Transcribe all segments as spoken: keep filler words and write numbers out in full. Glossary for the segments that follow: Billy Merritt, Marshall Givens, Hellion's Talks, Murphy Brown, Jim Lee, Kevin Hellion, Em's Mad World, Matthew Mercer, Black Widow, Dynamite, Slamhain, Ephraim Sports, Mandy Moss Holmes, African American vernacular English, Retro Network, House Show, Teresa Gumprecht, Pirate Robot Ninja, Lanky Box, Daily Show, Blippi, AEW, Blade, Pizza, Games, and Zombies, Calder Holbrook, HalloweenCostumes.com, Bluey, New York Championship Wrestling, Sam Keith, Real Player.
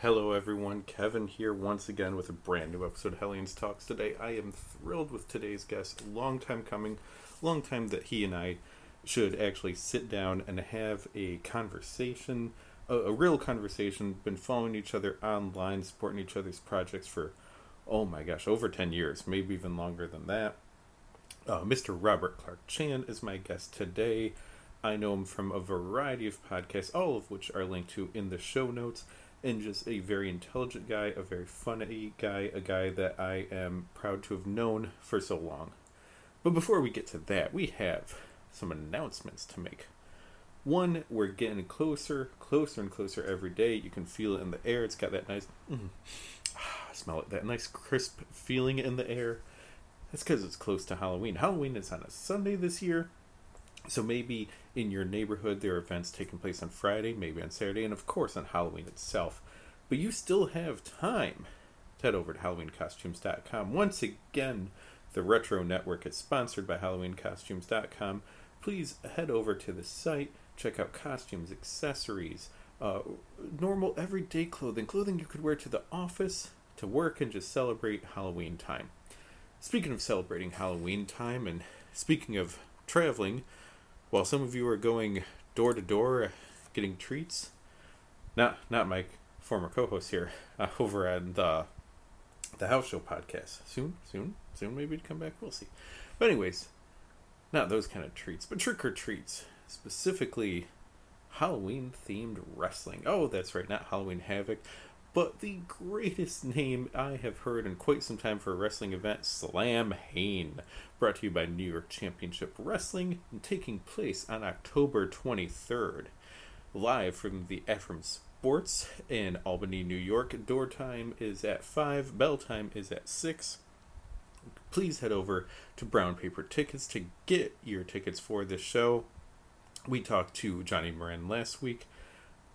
Hello everyone, Kevin here once again with a brand new episode of Hellion's Talks. Today I am thrilled with today's guest. Long time coming, long time that he and I should actually sit down and have a conversation, a, a real conversation. Been following each other online, supporting each other's projects for, oh my gosh, over ten years, maybe even longer than that. Uh, Mister Robert Clark Chan is my guest today. I know him from a variety of podcasts, all of which are linked to in the show notes. And just a very intelligent guy, a very funny guy, a guy that I am proud to have known for so long. But before we get to that, we have some announcements to make. One, we're getting closer, closer and closer every day. You can feel it in the air. It's got that nice, mm, ah, smell it, that nice crisp feeling in the air. That's because it's close to Halloween. Halloween is on a Sunday this year. So maybe in your neighborhood there are events taking place on Friday, maybe on Saturday, and of course on Halloween itself. But you still have time to head over to Halloween Costumes dot com. Once again, the Retro Network is sponsored by Halloween Costumes dot com. Please head over to the site, check out costumes, accessories, uh, normal everyday clothing, clothing you could wear to the office, to work, and just celebrate Halloween time. Speaking of celebrating Halloween time, and speaking of traveling, while some of you are going door to door getting treats, not not my former co-host here uh, over at the the House Show podcast. Soon, soon, soon maybe to come back, we'll see. But anyways, not those kind of treats, but trick or treats, specifically Halloween themed wrestling. Oh, that's right, not Halloween Havoc, but the greatest name I have heard in quite some time for a wrestling event, Slamhain. Brought to you by New York Championship Wrestling and taking place on October twenty-third. Live from the Ephraim Sports in Albany, New York. Door time is at five, bell time is at six. Please head over to Brown Paper Tickets to get your tickets for this show. We talked to Johnny Moran last week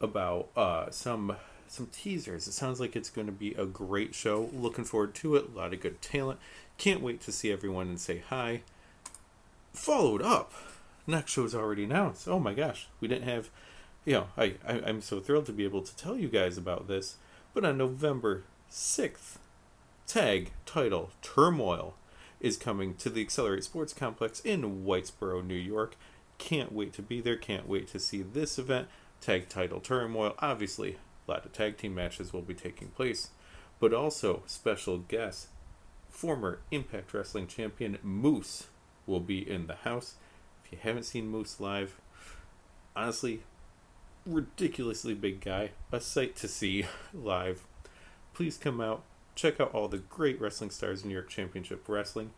about uh, some... some teasers. It sounds like it's going to be a great show. Looking forward to it. A lot of good talent. Can't wait to see everyone and say hi. Followed up, next show's already announced. Oh my gosh, we didn't have, you know, I, I I'm so thrilled to be able to tell you guys about this. But on November sixth, Tag Title Turmoil is coming to the Accelerate Sports Complex in Whitesboro, New York. Can't wait to be there. Can't wait to see this event. Tag Title Turmoil, obviously. A lot of tag team matches will be taking place, but also special guest, former Impact Wrestling champion Moose will be in the house. If you haven't seen Moose live, honestly, ridiculously big guy, a sight to see live. Please come out, check out all the great wrestling stars in New York Championship Wrestling.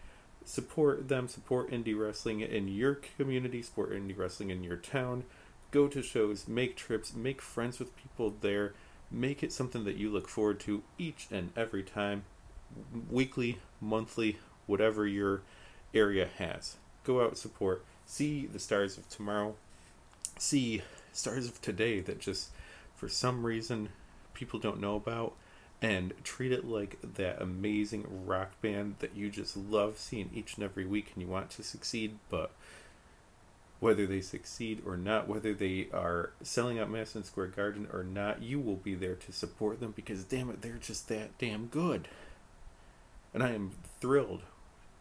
Support them, support indie wrestling in your community, support indie wrestling in your town. Go to shows, make trips, make friends with people there, make it something that you look forward to each and every time, weekly, monthly, whatever your area has. Go out, support, see the stars of tomorrow, see stars of today that just for some reason people don't know about, and treat it like that amazing rock band that you just love seeing each and every week and you want to succeed, but whether they succeed or not, whether they are selling out Madison Square Garden or not, you will be there to support them because, damn it, they're just that damn good. And I am thrilled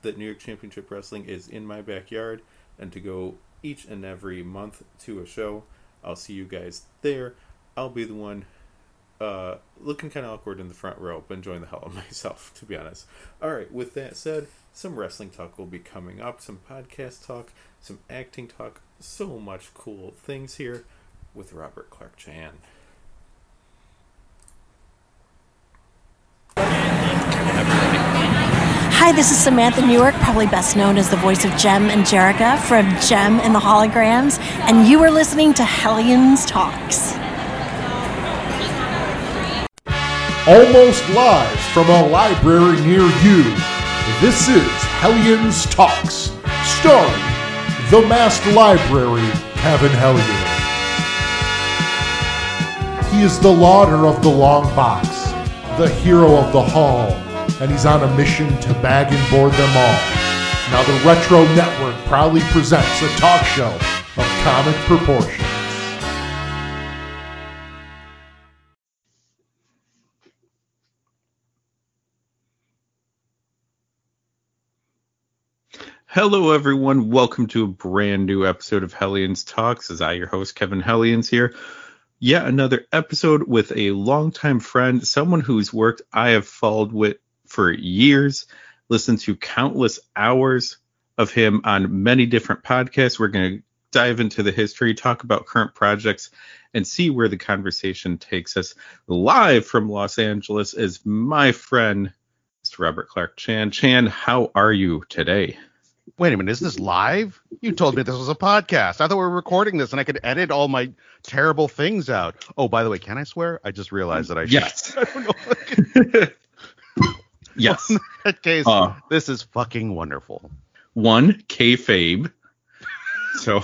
that New York Championship Wrestling is in my backyard and to go each and every month to a show. I'll see you guys there. I'll be the one uh, looking kind of awkward in the front row, but enjoying the hell out of myself, to be honest. All right, with that said, some wrestling talk will be coming up, some podcast talk, some acting talk, so much cool things here with Robert Clark Chan. Hi, this is Samantha Newark, probably best known as the voice of Jem and Jerrica from Jem and the Holograms, and you are listening to Hellion's Talks. Almost live from a library near you. This is Hellion's Talks, starring the masked library, Kevin Hellion. He is the lauder of the long box, the hero of the hall, and he's on a mission to bag and board them all. Now the Retro Network proudly presents a talk show of comic proportions. Hello, everyone. Welcome to a brand new episode of Hellion's Talks. As I, your host, Kevin Hellions here. Yet another episode with a longtime friend, someone whose work I have followed with for years, listened to countless hours of him on many different podcasts. We're going to dive into the history, talk about current projects, and see where the conversation takes us. Live from Los Angeles is my friend, Mister Robert Clark Chan. Chan, how are you today? Wait a minute, is this live? You told me this was a podcast. I thought we were recording this and I could edit all my terrible things out. Oh, by the way, can I swear? I just realized that I should. Yes. I don't know. Yes. Well, in that case, uh, this is fucking wonderful. One, kayfabe. So,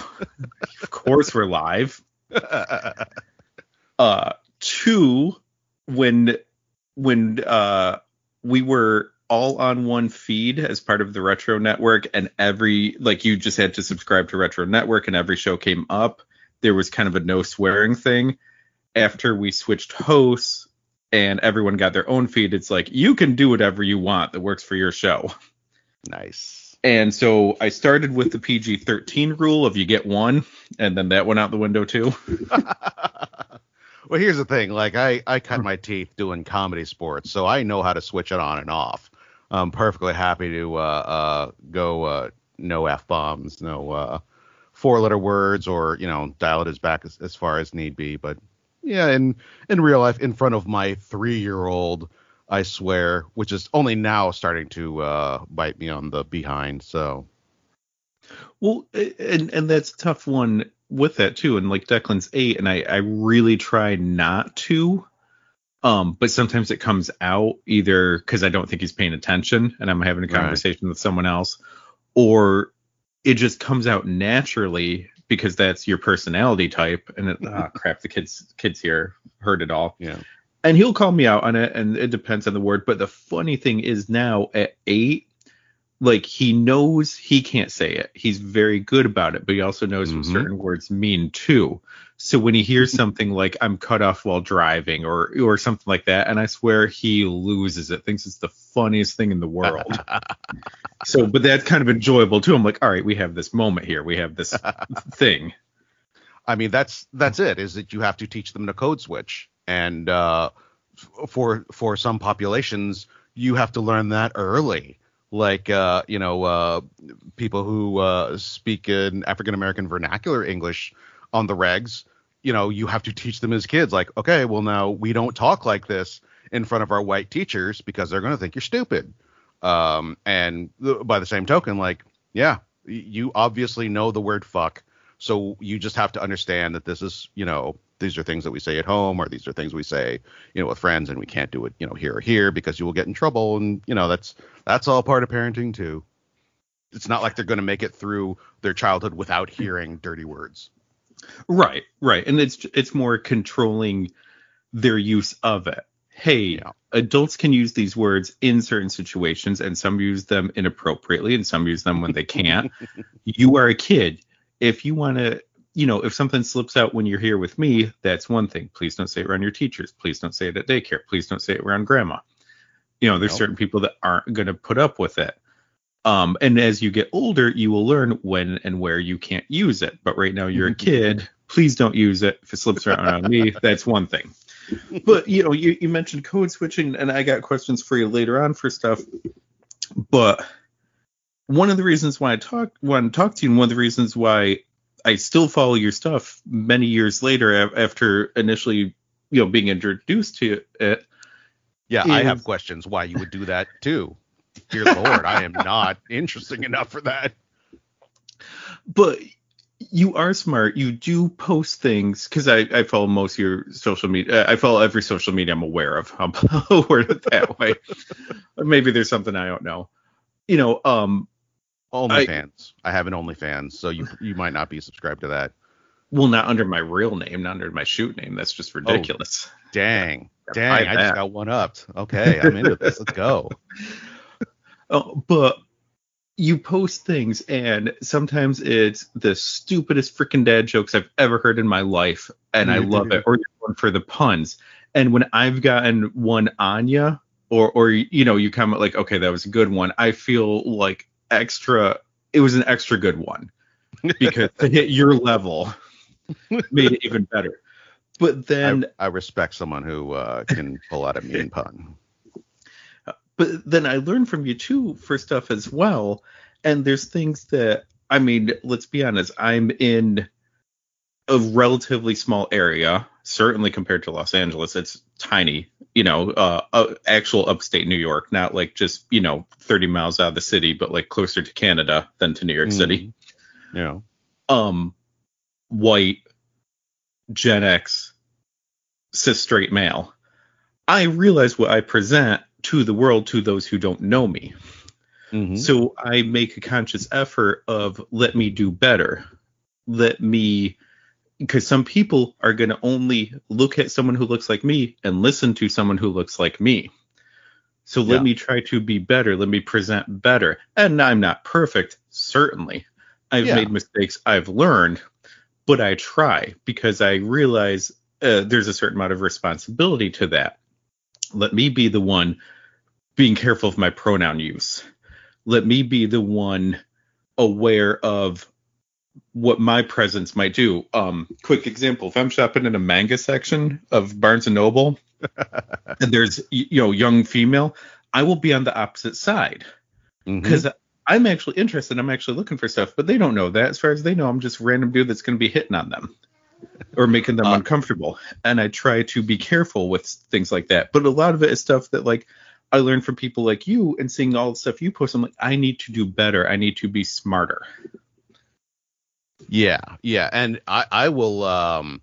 of course, we're live. Uh, two, when, when uh, we were... all on one feed as part of the Retro Network, and every like you just had to subscribe to Retro Network, and every show came up. There was kind of a no swearing thing. After we switched hosts and everyone got their own feed, it's like you can do whatever you want that works for your show. Nice. And so I started with the P G thirteen rule of you get one, and then that went out the window too. Well, here's the thing. Like I, I cut my teeth doing comedy sports, so I know how to switch it on and off. I'm perfectly happy to uh, uh, go uh, no F-bombs, no uh, four-letter words, or, you know, dial it as back as, as far as need be. But, yeah, in, in real life, in front of my three-year-old, I swear, which is only now starting to uh, bite me on the behind. So, well, and, and that's a tough one with that, too. And, like, Declan's eight, and I, I really try not to. Um, but sometimes it comes out either because I don't think he's paying attention and I'm having a conversation right with someone else, or it just comes out naturally because that's your personality type. And it, oh, crap, the kids kids here heard it all. Yeah. And he'll call me out on it, and it depends on the word. But the funny thing is now at eight, like he knows he can't say it. He's very good about it, but he also knows mm-hmm. what certain words mean too. So when he hears something like I'm cut off while driving or or something like that, and I swear he loses it, thinks it's the funniest thing in the world. So, but that's kind of enjoyable too. I'm like, all right, we have this moment here. We have this thing. I mean, that's that's it, is that you have to teach them to code switch. And uh, for for some populations, you have to learn that early. Like, uh, you know, uh, people who uh, speak in African American vernacular English on the regs, you know, you have to teach them as kids, like, okay, well, now we don't talk like this in front of our white teachers because they're going to think you're stupid. Um, and th- by the same token, like, yeah, you obviously know the word fuck. So you just have to understand that this is, you know, these are things that we say at home, or these are things we say, you know, with friends, and we can't do it, you know, here or here because you will get in trouble. And, you know, that's that's all part of parenting, too. It's not like they're going to make it through their childhood without hearing dirty words. Right, right. And it's it's more controlling their use of it. Hey, yeah. Adults can use these words in certain situations, and some use them inappropriately and some use them when they can't. You are a kid. If you want to, you know, if something slips out when you're here with me, that's one thing. Please don't say it around your teachers. Please don't say it at daycare. Please don't say it around grandma. You know, there's nope. certain people that aren't going to put up with it. Um, and as you get older, you will learn when and where you can't use it. But right now you're a kid. Please don't use it. If it slips around on me, that's one thing. But, you know, you, you mentioned code switching, and I got questions for you later on for stuff. But one of the reasons why I talk, want to talk to you, and one of the reasons why I still follow your stuff many years later after initially, you know, being introduced to it. Yeah, is... I have questions why you would do that, too. Dear Lord, I am not interesting enough for that. But you are smart. You do post things, because I, I follow most of your social media. I follow every social media I'm aware of. I'll word it that way. Or maybe there's something I don't know. You know, um, OnlyFans. I, I have an OnlyFans, so you you might not be subscribed to that. Well, not under my real name, not under my shoot name. That's just ridiculous. Oh, dang, yeah, dang! I, I just got one up. Okay, I'm into this. Let's go. Oh, but you post things, and sometimes it's the stupidest freaking dad jokes I've ever heard in my life, and I love it. Or you're going for the puns. And when I've gotten one on you, or or you know, you comment like, okay, that was a good one. I feel like extra it was an extra good one because to hit your level made it even better. But then I, I respect someone who uh, can pull out a mean pun. But then I learned from you too for stuff as well. And there's things that, I mean, let's be honest, I'm in a relatively small area, certainly compared to Los Angeles. It's tiny, you know, uh, uh, actual upstate New York, not like just, you know, thirty miles out of the city, but like closer to Canada than to New York mm. City. Yeah. Um, white, Gen X, cis straight male. I realize what I present to the world, to those who don't know me. Mm-hmm. So I make a conscious effort of let me do better. Let me, because some people are going to only look at someone who looks like me and listen to someone who looks like me. So let yeah. me try to be better. Let me present better. And I'm not perfect. Certainly I've yeah. made mistakes. I've learned, but I try because I realize uh, there's a certain amount of responsibility to that. Let me be the one being careful of my pronoun use. Let me be the one aware of what my presence might do. Um, quick example. If I'm shopping in a manga section of Barnes and Noble and there's, you know, young female, I will be on the opposite side because mm-hmm. I'm actually interested. I'm actually looking for stuff, but they don't know that. As far as they know, I'm just a random dude that's going to be hitting on them or making them uh, uncomfortable. And I try to be careful with things like that. But a lot of it is stuff that, like, I learned from people like you and seeing all the stuff you post. I'm like, I need to do better. I need to be smarter. Yeah. Yeah. And I, I will, um,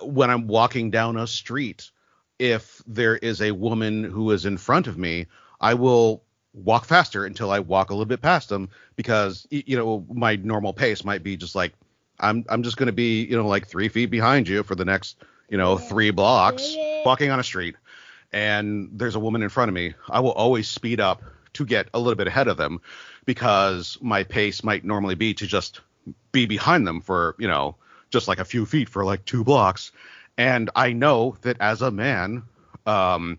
when I'm walking down a street, if there is a woman who is in front of me, I will walk faster until I walk a little bit past them because, you know, my normal pace might be just like, I'm, I'm just going to be, you know, like three feet behind you for the next, you know, three blocks walking on a street. And there's a woman in front of me, I will always speed up to get a little bit ahead of them because my pace might normally be to just be behind them for, you know, just like a few feet for like two blocks. And I know that as a man, um,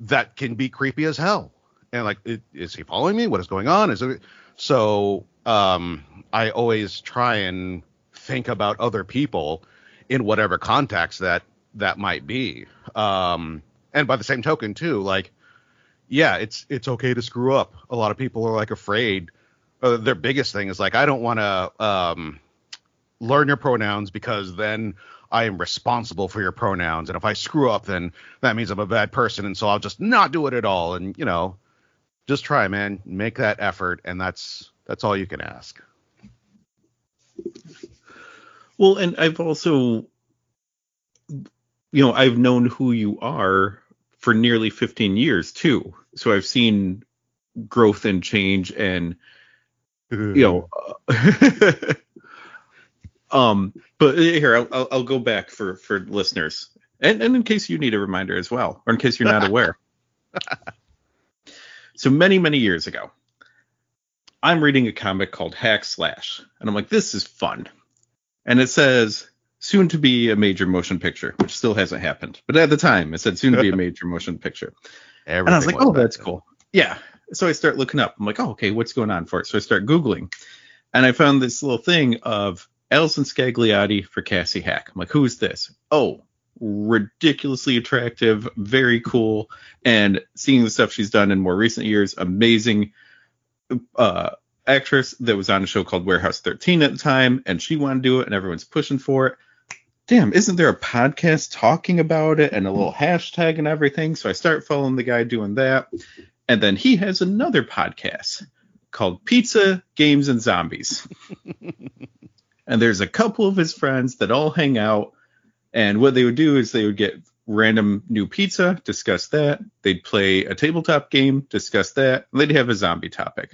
that can be creepy as hell. And like, it, is he following me? What is going on? Is it? So um, I always try and think about other people in whatever context that that might be. Um And by the same token, too, like, yeah, it's it's okay to screw up. A lot of people are, like, afraid. Uh, their biggest thing is, like, I don't want to um, learn your pronouns because then I am responsible for your pronouns. And if I screw up, then that means I'm a bad person. And so I'll just not do it at all. And, you know, just try, man. Make that effort. And that's that's all you can ask. Well, and I've also, you know, I've known who you are for nearly fifteen years too. So I've seen growth and change and, you know, um, but here, I'll, I'll, I'll go back for, for listeners. And, and in case you need a reminder as well, or in case you're not aware. So many, many years ago, I'm reading a comic called Hack Slash. And I'm like, this is fun. And it says, soon to be a major motion picture, which still hasn't happened. But at the time, it said soon to be a major motion picture. Everything and I was like, oh, that's cool. Yeah. So I start looking up. I'm like, oh, okay, what's going on for it? So I start Googling. And I found this little thing of Allison Scagliotti for Cassie Hack. I'm like, who's this? Oh, ridiculously attractive, very cool. And seeing the stuff she's done in more recent years, amazing uh actress that was on a show called Warehouse thirteen at the time. And she wanted to do it, and everyone's pushing for it. Damn, isn't there a podcast talking about it and a little hashtag and everything? So I start following the guy doing that. And then he has another podcast called Pizza, Games, and Zombies. And there's a couple of his friends that all hang out. And what they would do is they would get random new pizza, discuss that. They'd play a tabletop game, discuss that. And they'd have a zombie topic.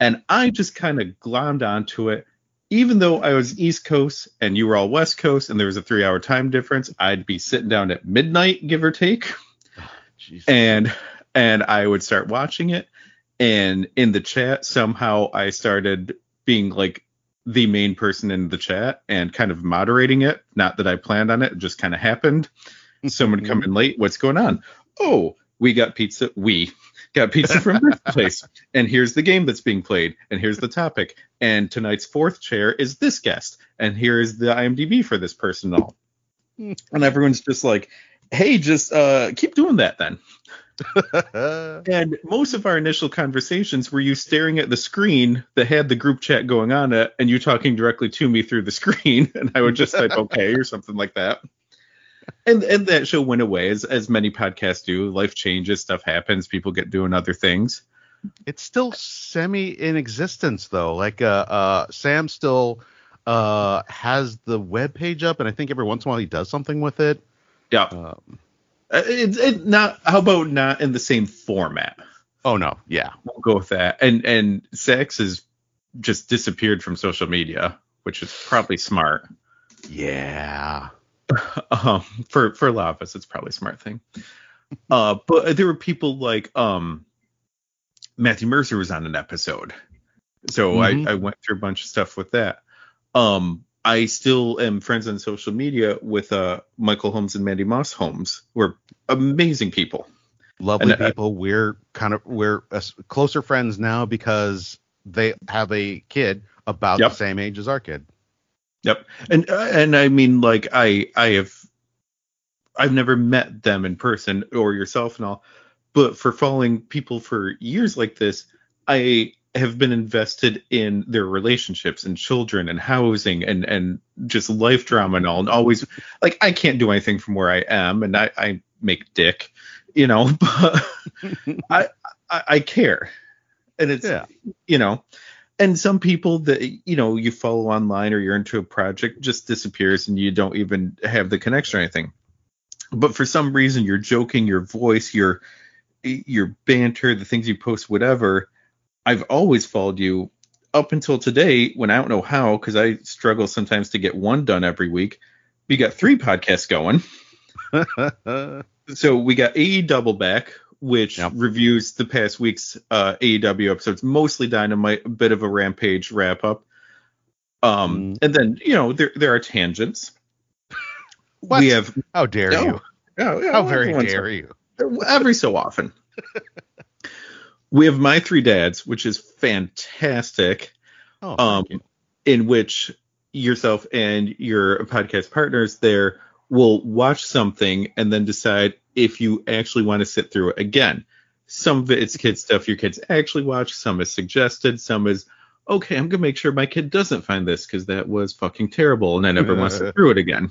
And I just kind of glommed onto it. Even though I was East Coast and you were all West Coast and there was a three hour time difference, I'd be sitting down at midnight, give or take. Oh, and and I would start watching it. And in the chat, somehow I started being like the main person in the chat and kind of moderating it. Not that I planned on it. It just kind of happened. Someone come in late. What's going on? Oh, we got pizza. We Yeah, pizza from birthplace. And here's the game that's being played. And here's the topic. And tonight's fourth chair is this guest. And here is the I M D B for this person and all. And everyone's just like, hey, just uh, keep doing that then. And most of our initial conversations were you staring at the screen that had the group chat going on it, and you talking directly to me through the screen. And I would just type okay or something like that. And and that show went away, as as many podcasts do. Life changes, stuff happens, people get doing other things. It's still semi in existence though. Like uh, uh, Sam still uh, has the web page up, and I think every once in a while he does something with it. Yeah. Um, It, it not how about not in the same format? Oh no, yeah, we'll go with that. And and Sax has just disappeared from social media, which is probably smart. Yeah, um, for for a lot of us, it's probably a smart thing. Uh, but there were people like um, Matthew Mercer was on an episode, so mm-hmm. I I went through a bunch of stuff with that. Um. I still am friends on social media with uh, Michael Holmes and Mandy Moss Holmes. We're amazing people. Lovely and, people. Uh, we're kind of we're uh, closer friends now because they have a kid about yep. the same age as our kid. Yep. And uh, and I mean, like I I have I've never met them in person or yourself and all, but for following people for years like this, I. have been invested in their relationships and children and housing and and just life drama and all, and always like I can't do anything from where I am, and I, I make dick, you know, but I, I I care, and it's yeah. you know, and some people that you know you follow online or you're into a project just disappears and you don't even have the connection or anything, but for some reason you're joking, your voice, your your banter, the things you post, whatever. I've always followed you up until today when I don't know how, because I struggle sometimes to get one done every week. We got three podcasts going. So we got A E Double Back, which yep. reviews the past week's uh, A E W episodes, mostly Dynamite, a bit of a Rampage wrap up. Um, mm. And then, you know, there there are tangents. What? We have How dare no, you? No, no, how very dare so, you? Every so often. We have My Three Dads, which is fantastic, oh, um, you. in which yourself and your podcast partners there will watch something and then decide if you actually want to sit through it again. Some of it's kid stuff your kids actually watch. Some is suggested. Some is, okay, I'm going to make sure my kid doesn't find this because that was fucking terrible and I never want to sit through it again.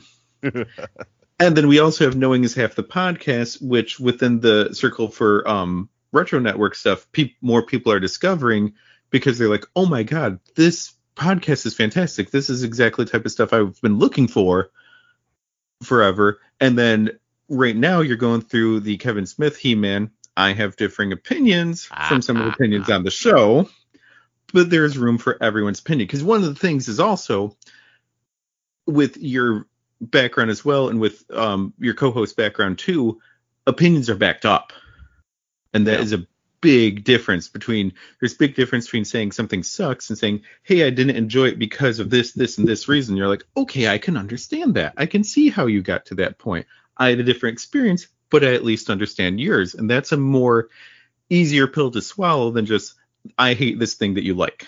And then we also have Knowing is Half the Podcast, which within the circle for... um. Retro Network stuff pe- more people are discovering because they're like, oh my god, this podcast is fantastic, this is exactly the type of stuff I've been looking for forever. And then right now you're going through the Kevin Smith He-Man. I have differing opinions ah, from some ah, of the opinions ah. on the show, but there's room for everyone's opinion, because one of the things is also with your background as well, and with um, your co-host background too, opinions are backed up. And that yeah. is a big difference between there's big difference between saying something sucks and saying, hey, I didn't enjoy it because of this, this, and this reason. You're like, okay, I can understand that. I can see how you got to that point. I had a different experience, but I at least understand yours. And that's a more easier pill to swallow than just, I hate this thing that you like.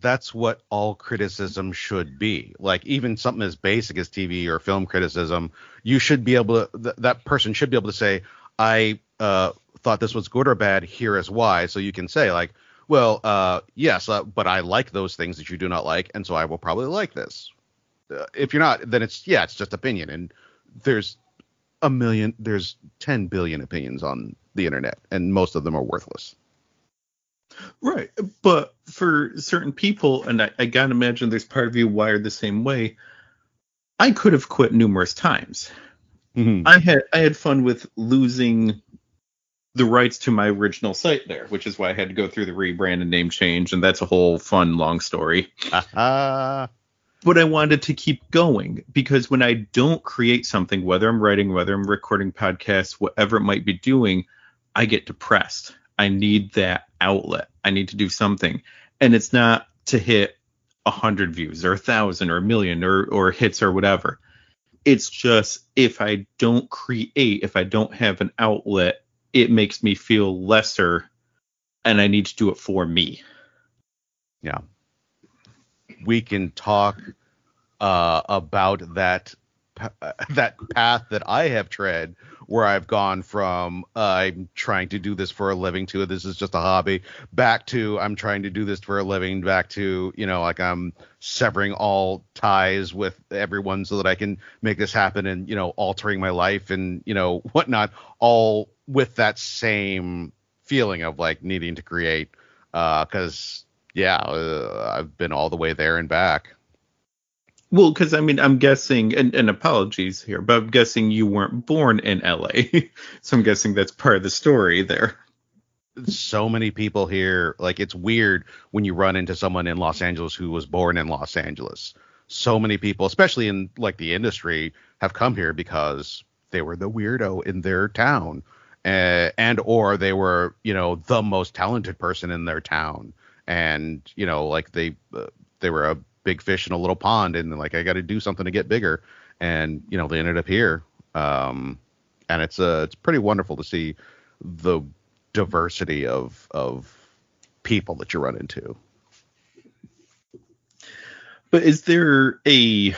That's what all criticism should be. Like, even something as basic as T V or film criticism, you should be able to, th- that person should be able to say, I, uh, thought this was good or bad, here is why. So you can say like, well, uh, yes, uh, but I like those things that you do not like, and so I will probably like this. Uh, if you're not, then it's, yeah, it's just opinion. And there's a million, there's ten billion opinions on the internet, and most of them are worthless. Right. But for certain people, and I, I gotta imagine there's part of you wired the same way, I could have quit numerous times. Mm-hmm. I had I had fun with losing the rights to my original site there, which is why I had to go through the rebrand and name change. And that's a whole fun, long story. Uh-huh. But I wanted to keep going, because when I don't create something, whether I'm writing, whether I'm recording podcasts, whatever it might be doing, I get depressed. I need that outlet. I need to do something. And it's not to hit a hundred views or a thousand or a million or, or hits or whatever. It's just, if I don't create, if I don't have an outlet, it makes me feel lesser and I need to do it for me. Yeah. We can talk uh, about that that path that I have tread, where I've gone from uh, I'm trying to do this for a living to this is just a hobby, back to I'm trying to do this for a living, back to, you know, like I'm severing all ties with everyone so that I can make this happen, and, you know, altering my life and, you know, whatnot, all with that same feeling of like needing to create, because, uh, yeah, uh, I've been all the way there and back. Well, because, I mean, I'm guessing, and, and apologies here, but I'm guessing you weren't born in L A, so I'm guessing that's part of the story there. So many people here, like, it's weird when you run into someone in Los Angeles who was born in Los Angeles. So many people, especially in, like, the industry, have come here because they were the weirdo in their town, uh, and or they were, you know, the most talented person in their town. And, you know, like, they uh, they were a big fish in a little pond, and like, I got to do something to get bigger, and, you know, they ended up here, um and it's uh it's pretty wonderful to see the diversity of of people that you run into. But is there a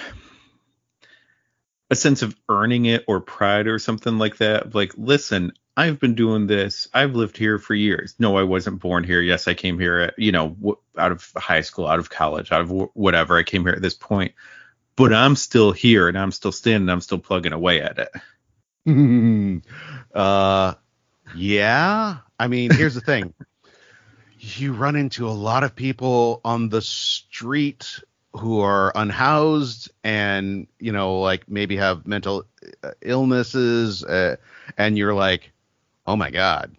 a sense of earning it or pride or something like that, like, listen, I've been doing this. I've lived here for years. No, I wasn't born here. Yes, I came here, you know, out of high school, out of college, out of whatever. I came here at this point, but I'm still here, and I'm still standing. I'm still plugging away at it. uh, yeah. I mean, here's the thing. You run into a lot of people on the street who are unhoused and, you know, like, maybe have mental illnesses, uh, and you're like, oh my God,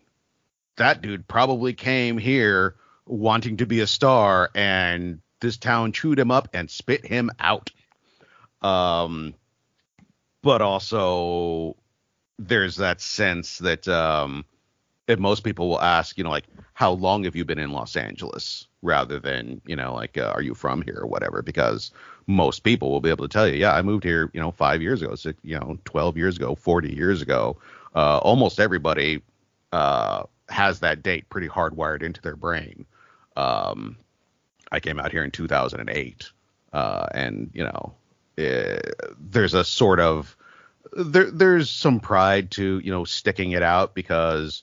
that dude probably came here wanting to be a star, and this town chewed him up and spit him out. Um, but also there's that sense that, um, if most people will ask, you know, like, how long have you been in Los Angeles, rather than, you know, like, uh, are you from here or whatever? Because most people will be able to tell you, yeah, I moved here, you know, five years ago, six, you know, twelve years ago, forty years ago. Uh, almost everybody uh, has that date pretty hardwired into their brain. Um, I came out here in two thousand eight, uh, and, you know, it, there's a sort of there, there's some pride to, you know, sticking it out, because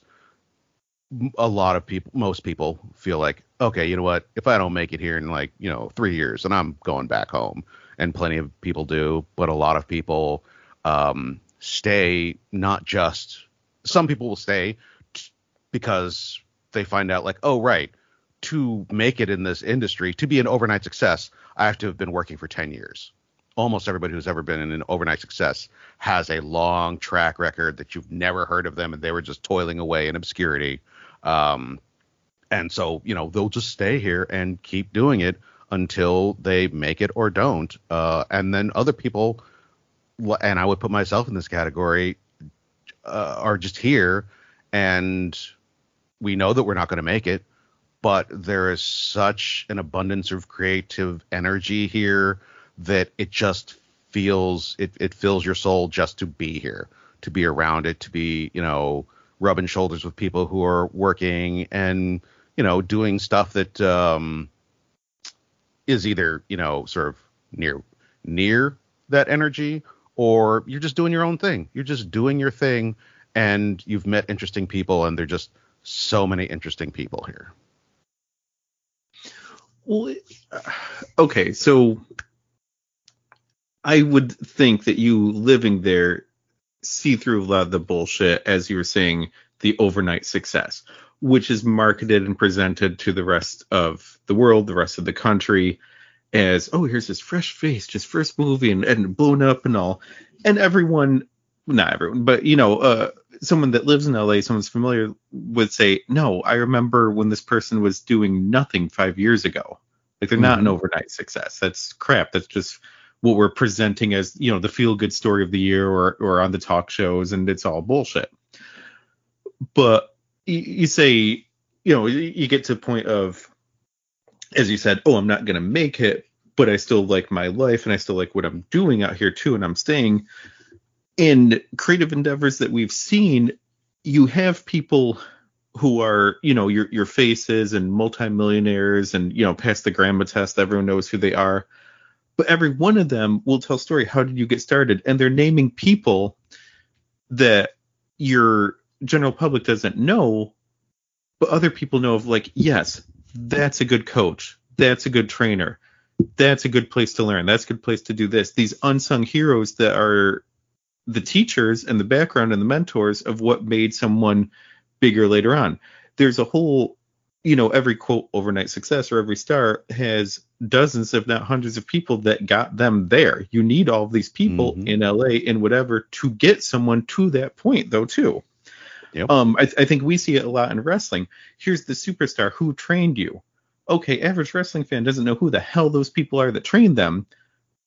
a lot of people, most people feel like, okay, you know what, if I don't make it here in, like, you know, three years, then I'm going back home. And plenty of people do, but a lot of people um, stay, not just, some people will stay t- because they find out, like, oh, right, to make it in this industry, to be an overnight success, I have to have been working for ten years. Almost everybody who's ever been in an overnight success has a long track record that you've never heard of them, and they were just toiling away in obscurity. Um, and so, you know, they'll just stay here and keep doing it until they make it or don't. Uh, and then other people, and I would put myself in this category, uh, are just here, and we know that we're not going to make it, but there is such an abundance of creative energy here that it just feels, it, it fills your soul just to be here, to be around it, to be, you know, rubbing shoulders with people who are working and, you know, doing stuff that um, is either, you know, sort of near, near that energy, or you're just doing your own thing. You're just doing your thing, and you've met interesting people, and there are just so many interesting people here. Well, okay, so I would think that you living there see through a lot of the bullshit, as you were saying, the overnight success, which is marketed and presented to the rest of the world, the rest of the country, as, oh, here's this fresh face, just first movie and, and blown up and all. And everyone, not everyone, but, you know, uh, someone that lives in L A, someone's familiar would say, no, I remember when this person was doing nothing five years ago. Like, they're not mm-hmm. an overnight success. That's crap. That's just what we're presenting as, you know, the feel-good story of the year, or or on the talk shows, and it's all bullshit. But you, you say, you know, you get to a point of, as you said, oh, I'm not going to make it, but I still like my life, and I still like what I'm doing out here too, and I'm staying. In creative endeavors that we've seen, you have people who are, you know, your your faces and multimillionaires and, you know, pass the grandma test. Everyone knows who they are. But every one of them will tell a story. How did you get started? And they're naming people that your general public doesn't know, but other people know of, like, yes, that's a good coach. That's a good trainer. That's a good place to learn. That's a good place to do this. These unsung heroes that are the teachers and the background and the mentors of what made someone bigger later on. There's a whole, you know, every quote overnight success or every star has dozens, if not hundreds, of people that got them there. You need all of these people mm-hmm. in L A and whatever to get someone to that point, though, too. Yep. Um, I, th- I think we see it a lot in wrestling. Here's the superstar who trained you. Okay, average wrestling fan doesn't know who the hell those people are that trained them.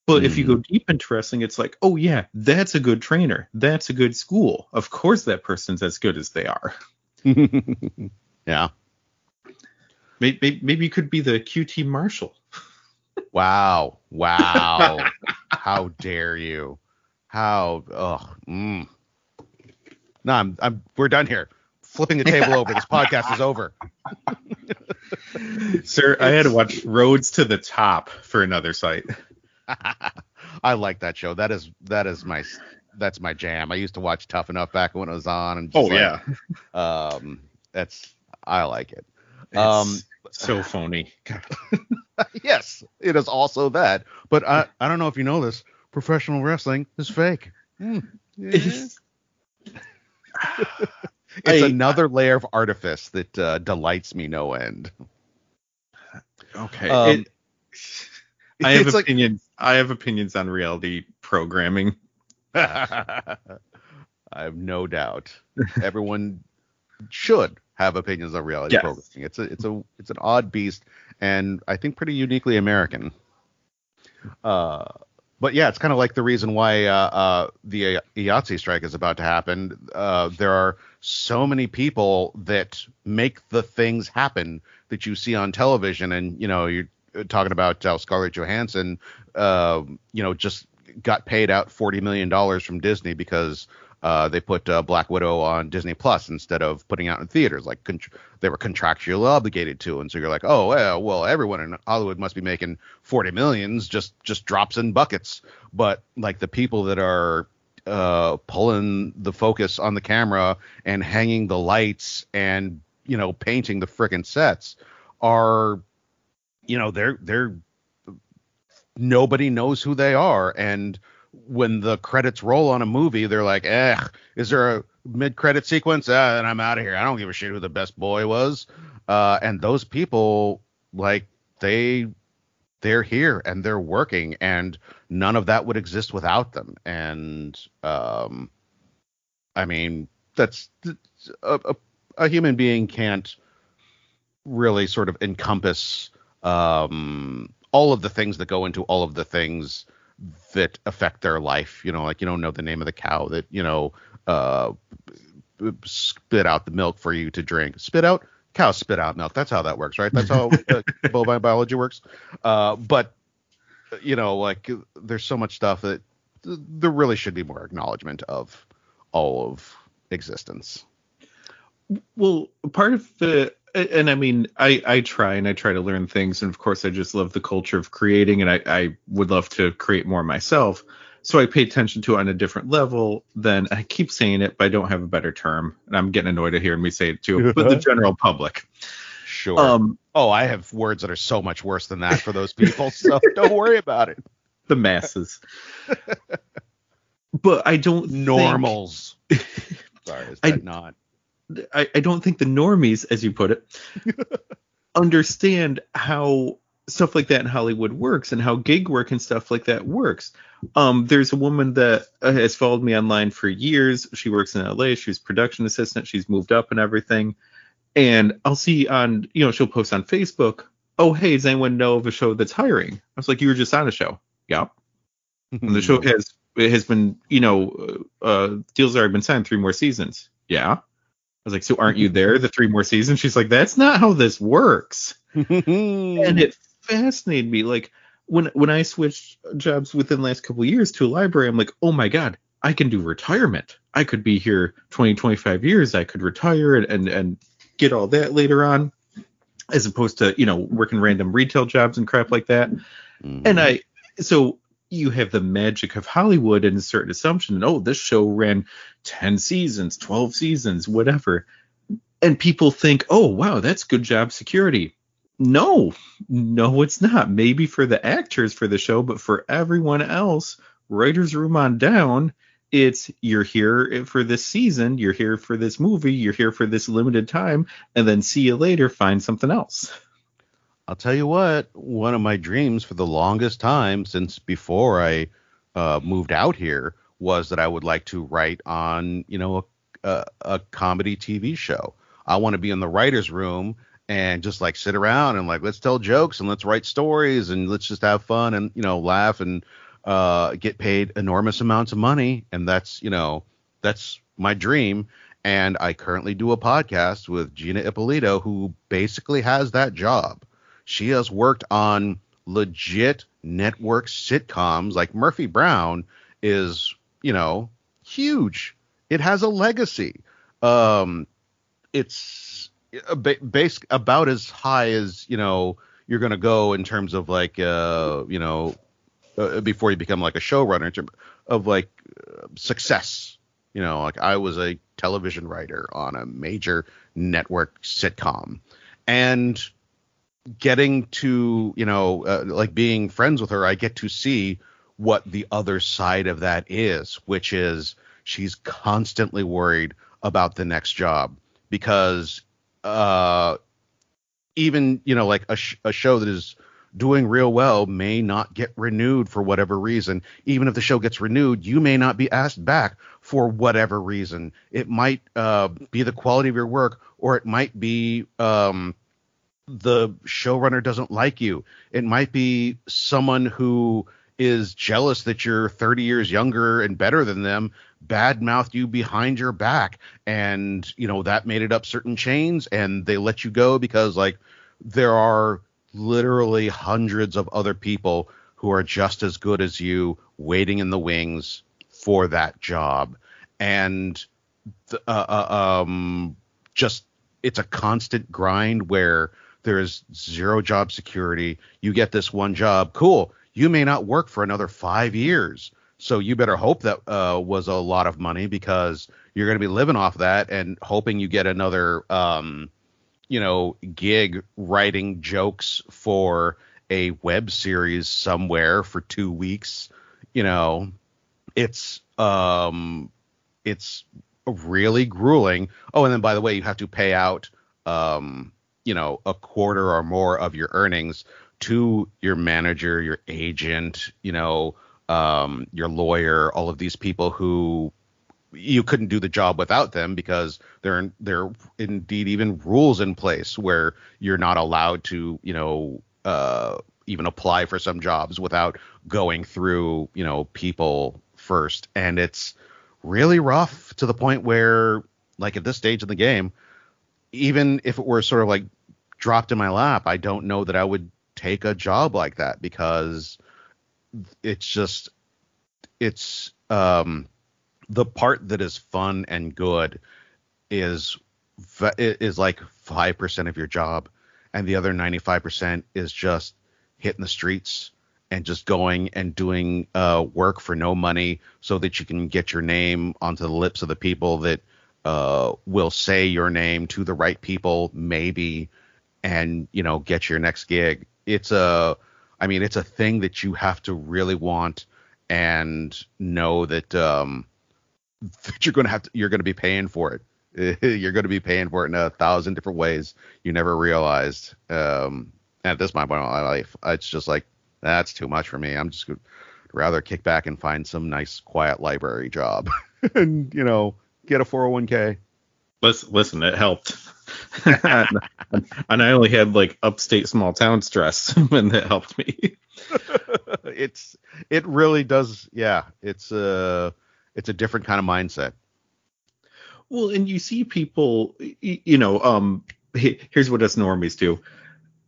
But mm. if you go deep into wrestling, it's like, oh, yeah, that's a good trainer. That's a good school. Of course that person's as good as they are. Yeah. Maybe, maybe, maybe you could be the Q T Marshall. Wow. Wow. How dare you? How? Oh, mm. No, I'm, I'm, we're done here. Flipping the table over. This podcast is over. Sir, I had to watch Roads to the Top for another site. I like that show. That is that is my that's my jam. I used to watch Tough Enough back when it was on. And just oh, like, yeah. Um, that's I like it. It's um, so phony. Yes, it is also that. But I, I don't know if you know this. Professional wrestling is fake. Mm. Yeah. It's I, another layer of artifice that uh, delights me no end. Okay. Um, it, I have opinions. Like, I have opinions on reality programming. I have no doubt. Everyone should have opinions on reality yes. programming. It's a, it's a, it's an odd beast, and I think pretty uniquely American. Uh, but yeah, it's kind of like the reason why uh, uh, the uh, Yahtzee strike is about to happen. Uh, there are so many people that make the things happen that you see on television, and you know you're. Talking about how uh, Scarlett Johansson, uh, you know, just got paid out forty million dollars from Disney because uh, they put uh, Black Widow on Disney Plus instead of putting out in theaters like con- they were contractually obligated to. And so you're like, oh, well, well, everyone in Hollywood must be making forty millions, just just drops in buckets. But like the people that are uh, pulling the focus on the camera and hanging the lights and, you know, painting the frickin' sets are. You know, they're they're nobody knows who they are. And when the credits roll on a movie, they're like, eh, is there a mid credit sequence? Ah, then I'm out of here. I don't give a shit who the best boy was. Uh, and those people, like they they're here and they're working, and none of that would exist without them. And um, I mean, that's a, a, a human being can't really sort of encompass. Um, all of the things that go into all of the things that affect their life, you know, like you don't know the name of the cow that, you know, uh, spit out the milk for you to drink. Spit out? Cows spit out milk. That's how that works, right? That's how uh, bovine biology works. Uh, but, you know, like there's so much stuff that th- there really should be more acknowledgement of all of existence. Well, part of the. And I mean, I, I try and I try to learn things. And of course, I just love the culture of creating. And I, I would love to create more myself. So I pay attention to it on a different level than I keep saying it, but I don't have a better term. And I'm getting annoyed at hearing me say it, too. But the general public. Sure. Um, oh, I have words that are so much worse than that for those people. So don't worry about it. The masses. But I don't. Normals. Think... Sorry, is that I, not. I, I don't think the normies, as you put it, understand how stuff like that in Hollywood works and how gig work and stuff like that works. Um, there's a woman that has followed me online for years. She works in L A. She's production assistant. She's moved up and everything. And I'll see on, you know, she'll post on Facebook. Oh, hey, does anyone know of a show that's hiring? I was like, you were just on a show. Yeah. Mm-hmm. And the show has, it has been, you know, uh, deals already been signed, three more seasons. Yeah. I was like, so aren't you there the three more seasons? She's like, that's not how this works. And it fascinated me. Like when when I switched jobs within the last couple of years to a library, I'm like, oh, my God, I can do retirement. I could be here twenty, twenty-five years. I could retire and, and, and get all that later on, as opposed to, you know, working random retail jobs and crap like that. Mm-hmm. And I, so you have the magic of Hollywood and a certain assumption. And, oh, this show ran ten seasons, twelve seasons, whatever. And people think, oh, wow, that's good job security. No, no, it's not. Maybe for the actors for the show, but for everyone else, writer's room on down, it's you're here for this season, you're here for this movie, you're here for this limited time, and then see you later, find something else. I'll tell you what, one of my dreams for the longest time since before I uh, moved out here was that I would like to write on, you know, a, a, a comedy T V show. I want to be in the writer's room and just like sit around and like, let's tell jokes and let's write stories and let's just have fun and, you know, laugh and uh get paid enormous amounts of money. And that's, you know, that's my dream. And I currently do a podcast with Gina Ippolito, who basically has that job. She has worked on legit network sitcoms. Like Murphy Brown is, you know, huge. It has a legacy. Um it's ba- base about as high as, you know, you're gonna go in terms of like uh you know Uh, before you become like a showrunner, of like uh, success. You know, like I was a television writer on a major network sitcom, and getting to, you know, uh, like being friends with her, I get to see what the other side of that is, which is she's constantly worried about the next job, because uh, even, you know, like a, sh- a show that is doing real well may not get renewed for whatever reason. Even if the show gets renewed, you may not be asked back for whatever reason. It might uh, be the quality of your work, or it might be um, the showrunner doesn't like you. It might be someone who is jealous that you're thirty years younger and better than them, bad-mouthed you behind your back. And, you know, that made it up certain chains, and they let you go because, like, there are literally hundreds of other people who are just as good as you waiting in the wings for that job. And th- uh, um, just it's a constant grind where there is zero job security. You get this one job. Cool. You may not work for another five years. So you better hope that uh, was a lot of money, because you're going to be living off that and hoping you get another um you know, gig writing jokes for a web series somewhere for two weeks. You know, it's um, it's really grueling. Oh, and then, by the way, you have to pay out, um, you know, a quarter or more of your earnings to your manager, your agent, you know, um, your lawyer, all of these people who you couldn't do the job without them, because there there are indeed even rules in place where you're not allowed to, you know, uh, even apply for some jobs without going through, you know, people first. And it's really rough, to the point where, like, at this stage in the game, even if it were sort of like dropped in my lap, I don't know that I would take a job like that, because it's just it's um the part that is fun and good is is like five percent of your job, and the other ninety-five percent is just hitting the streets and just going and doing uh, work for no money so that you can get your name onto the lips of the people that uh, will say your name to the right people, maybe, and, you know, get your next gig. It's a, I mean, it's a thing that you have to really want, and know that, um, that you're going to have to, you're going to be paying for it. You're going to be paying for it in a thousand different ways you never realized. Um, at this point in my life, it's just like, that's too much for me. I'm just going to rather kick back and find some nice quiet library job and, you know, get a four oh one k. Listen, listen, it helped. and, and I only had like upstate small town stress, and that helped me. it's, it really does. Yeah. It's, uh, It's a different kind of mindset. Well, and you see people, you know, um, here's what us normies do.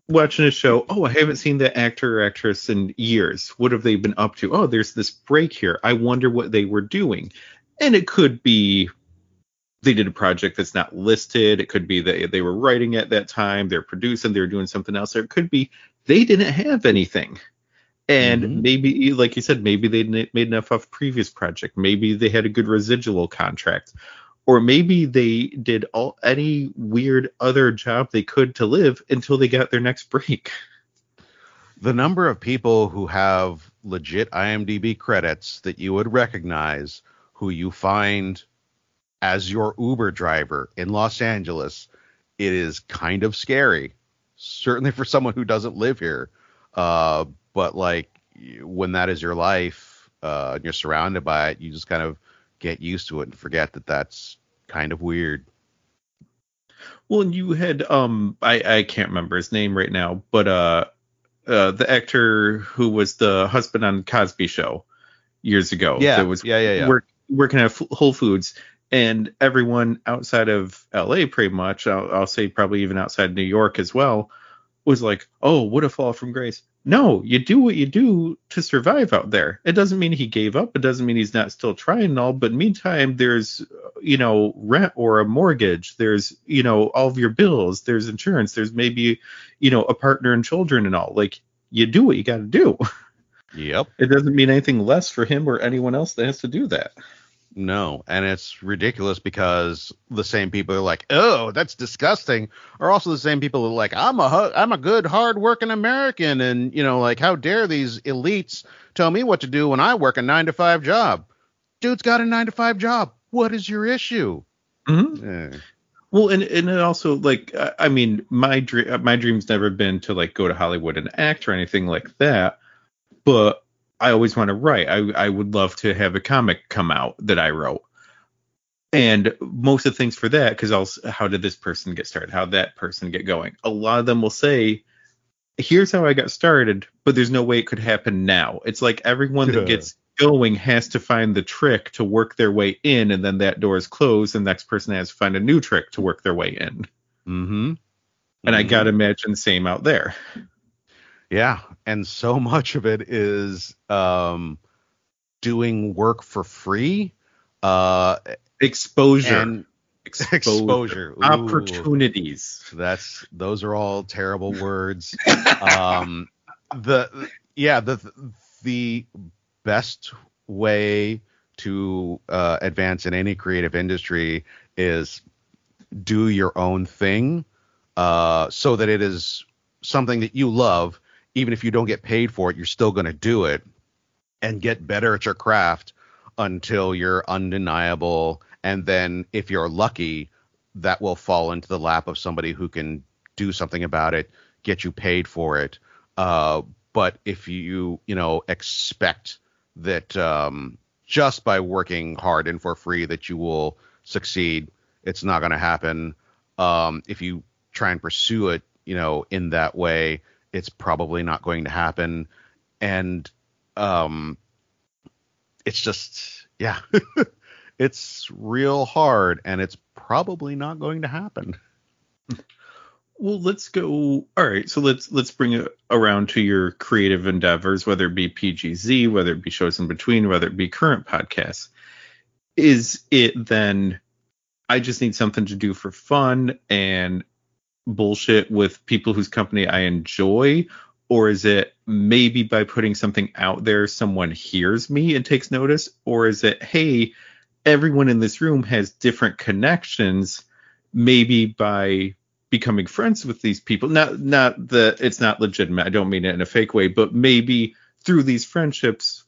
Watching a show, oh, I haven't seen that actor or actress in years. What have they been up to? Oh, there's this break here. I wonder what they were doing. And it could be they did a project that's not listed. It could be that they were writing at that time, they're producing, they're doing something else. Or it could be they didn't have anything. And mm-hmm. maybe, like you said, maybe they made enough off previous project. Maybe they had a good residual contract. Or maybe they did all any weird other job they could to live until they got their next break. The number of people who have legit I M D B credits that you would recognize, who you find as your Uber driver in Los Angeles, it is kind of scary. Certainly for someone who doesn't live here. Uh, but like when that is your life uh, and you're surrounded by it, you just kind of get used to it and forget that that's kind of weird. Well, and you had um I, I can't remember his name right now, but uh, uh the actor who was the husband on Cosby Show years ago. Yeah, that was yeah, yeah, yeah. Work, working at Whole Foods, and everyone outside of L A pretty much, I'll, I'll say probably even outside New York as well, was like, oh, what a fall from grace. No, you do what you do to survive out there. It doesn't mean he gave up. It doesn't mean he's not still trying and all. But meantime, there's, you know, rent or a mortgage. There's, you know, all of your bills. There's insurance. There's maybe, you know, a partner and children and all. Like, you do what you got to do. Yep. It doesn't mean anything less for him or anyone else that has to do that. No, and it's ridiculous because the same people are like, "Oh, that's disgusting," are also the same people who are like, "I'm a I'm a good, hard-working American," and you know, like, how dare these elites tell me what to do when I work a nine to five job? Dude's got a nine to five job. What is your issue? Mm-hmm. Yeah. Well, and and it also, like, I mean, my dream my dream's never been to like go to Hollywood and act or anything like that, but I always want to write. I, I would love to have a comic come out that I wrote. And most of the things for that, because I'll, how did this person get started? How did that person get going? A lot of them will say, here's how I got started, but there's no way it could happen now. It's like everyone yeah. that gets going has to find the trick to work their way in, and then that door is closed, and the next person has to find a new trick to work their way in. Mm-hmm. And mm-hmm. I got to imagine the same out there. Yeah, and so much of it is um, doing work for free. Uh, exposure. And exposure. Exposure. Ooh. Opportunities. That's those are all terrible words. um, the yeah, the the best way to uh, advance in any creative industry is do your own thing uh, so that it is something that you love. Even if you don't get paid for it, you're still going to do it and get better at your craft until you're undeniable. And then if you're lucky, that will fall into the lap of somebody who can do something about it, get you paid for it. Uh, but if you, you know, expect that um, just by working hard and for free that you will succeed, it's not going to happen. Um, if you try and pursue it, you know, in that way, it's probably not going to happen. And um, it's just, yeah, it's real hard and it's probably not going to happen. Well, let's go. All right. So let's let's bring it around to your creative endeavors, whether it be P G Z, whether it be shows in between, whether it be current podcasts. Is it then I just need something to do for fun and bullshit with people whose company I enjoy, or is it maybe by putting something out there someone hears me and takes notice, or is it, hey, everyone in this room has different connections, maybe by becoming friends with these people, not not that it's not legitimate, I don't mean it in a fake way, but maybe through these friendships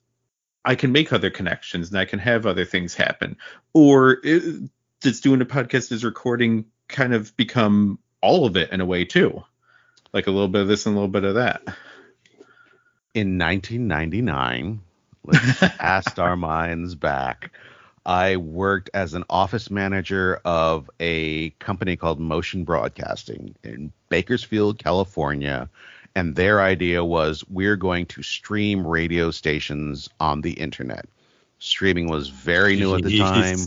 I can make other connections and I can have other things happen, or it's doing a podcast, is recording kind of become all of it in a way too, like a little bit of this and a little bit of that. In nineteen ninety-nine, let's cast our minds back. I worked as an office manager of a company called Motion Broadcasting in Bakersfield, California, and their idea was we're going to stream radio stations on the internet. Streaming was very new at the time.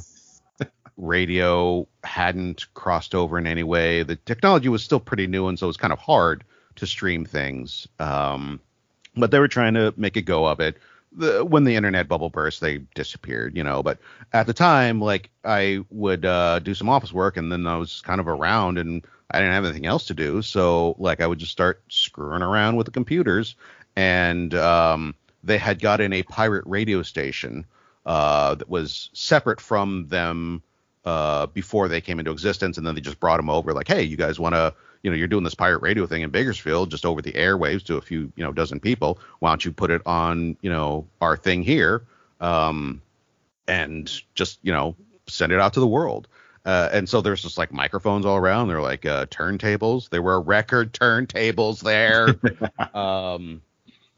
Radio hadn't crossed over in any way. The technology was still pretty new, and so it was kind of hard to stream things. Um, but they were trying to make a go of it. the, when the internet bubble burst, they disappeared, you know. But at the time, like, I would uh, do some office work, and then I was kind of around, and I didn't have anything else to do. So, like, I would just start screwing around with the computers. And um, they had got in a pirate radio station uh, that was separate from them uh, before they came into existence. And then they just brought them over like, hey, you guys want to, you know, you're doing this pirate radio thing in Bakersfield, just over the airwaves to a few, you know, dozen people. Why don't you put it on, you know, our thing here, um, and just, you know, send it out to the world. Uh, and so there's just like microphones all around. They're like uh, turntables. There were record turntables there. um,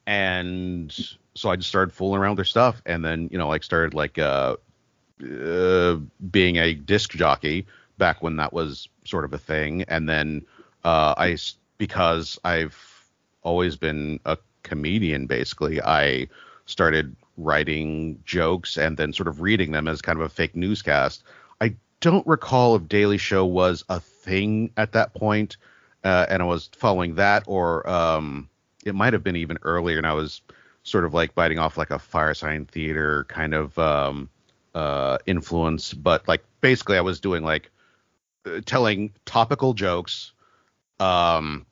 and so I just started fooling around with their stuff. And then, you know, like started like uh, uh, being a disc jockey back when that was sort of a thing. And then uh, I because I've always been a comedian, basically, I started writing jokes and then sort of reading them as kind of a fake newscast. I don't recall if Daily Show was a thing at that point, uh, and I was following that, or um, it might have been even earlier, and I was sort of like biting off like a Fireside Theater kind of um, uh, influence, but like basically I was doing like uh, telling topical jokes um,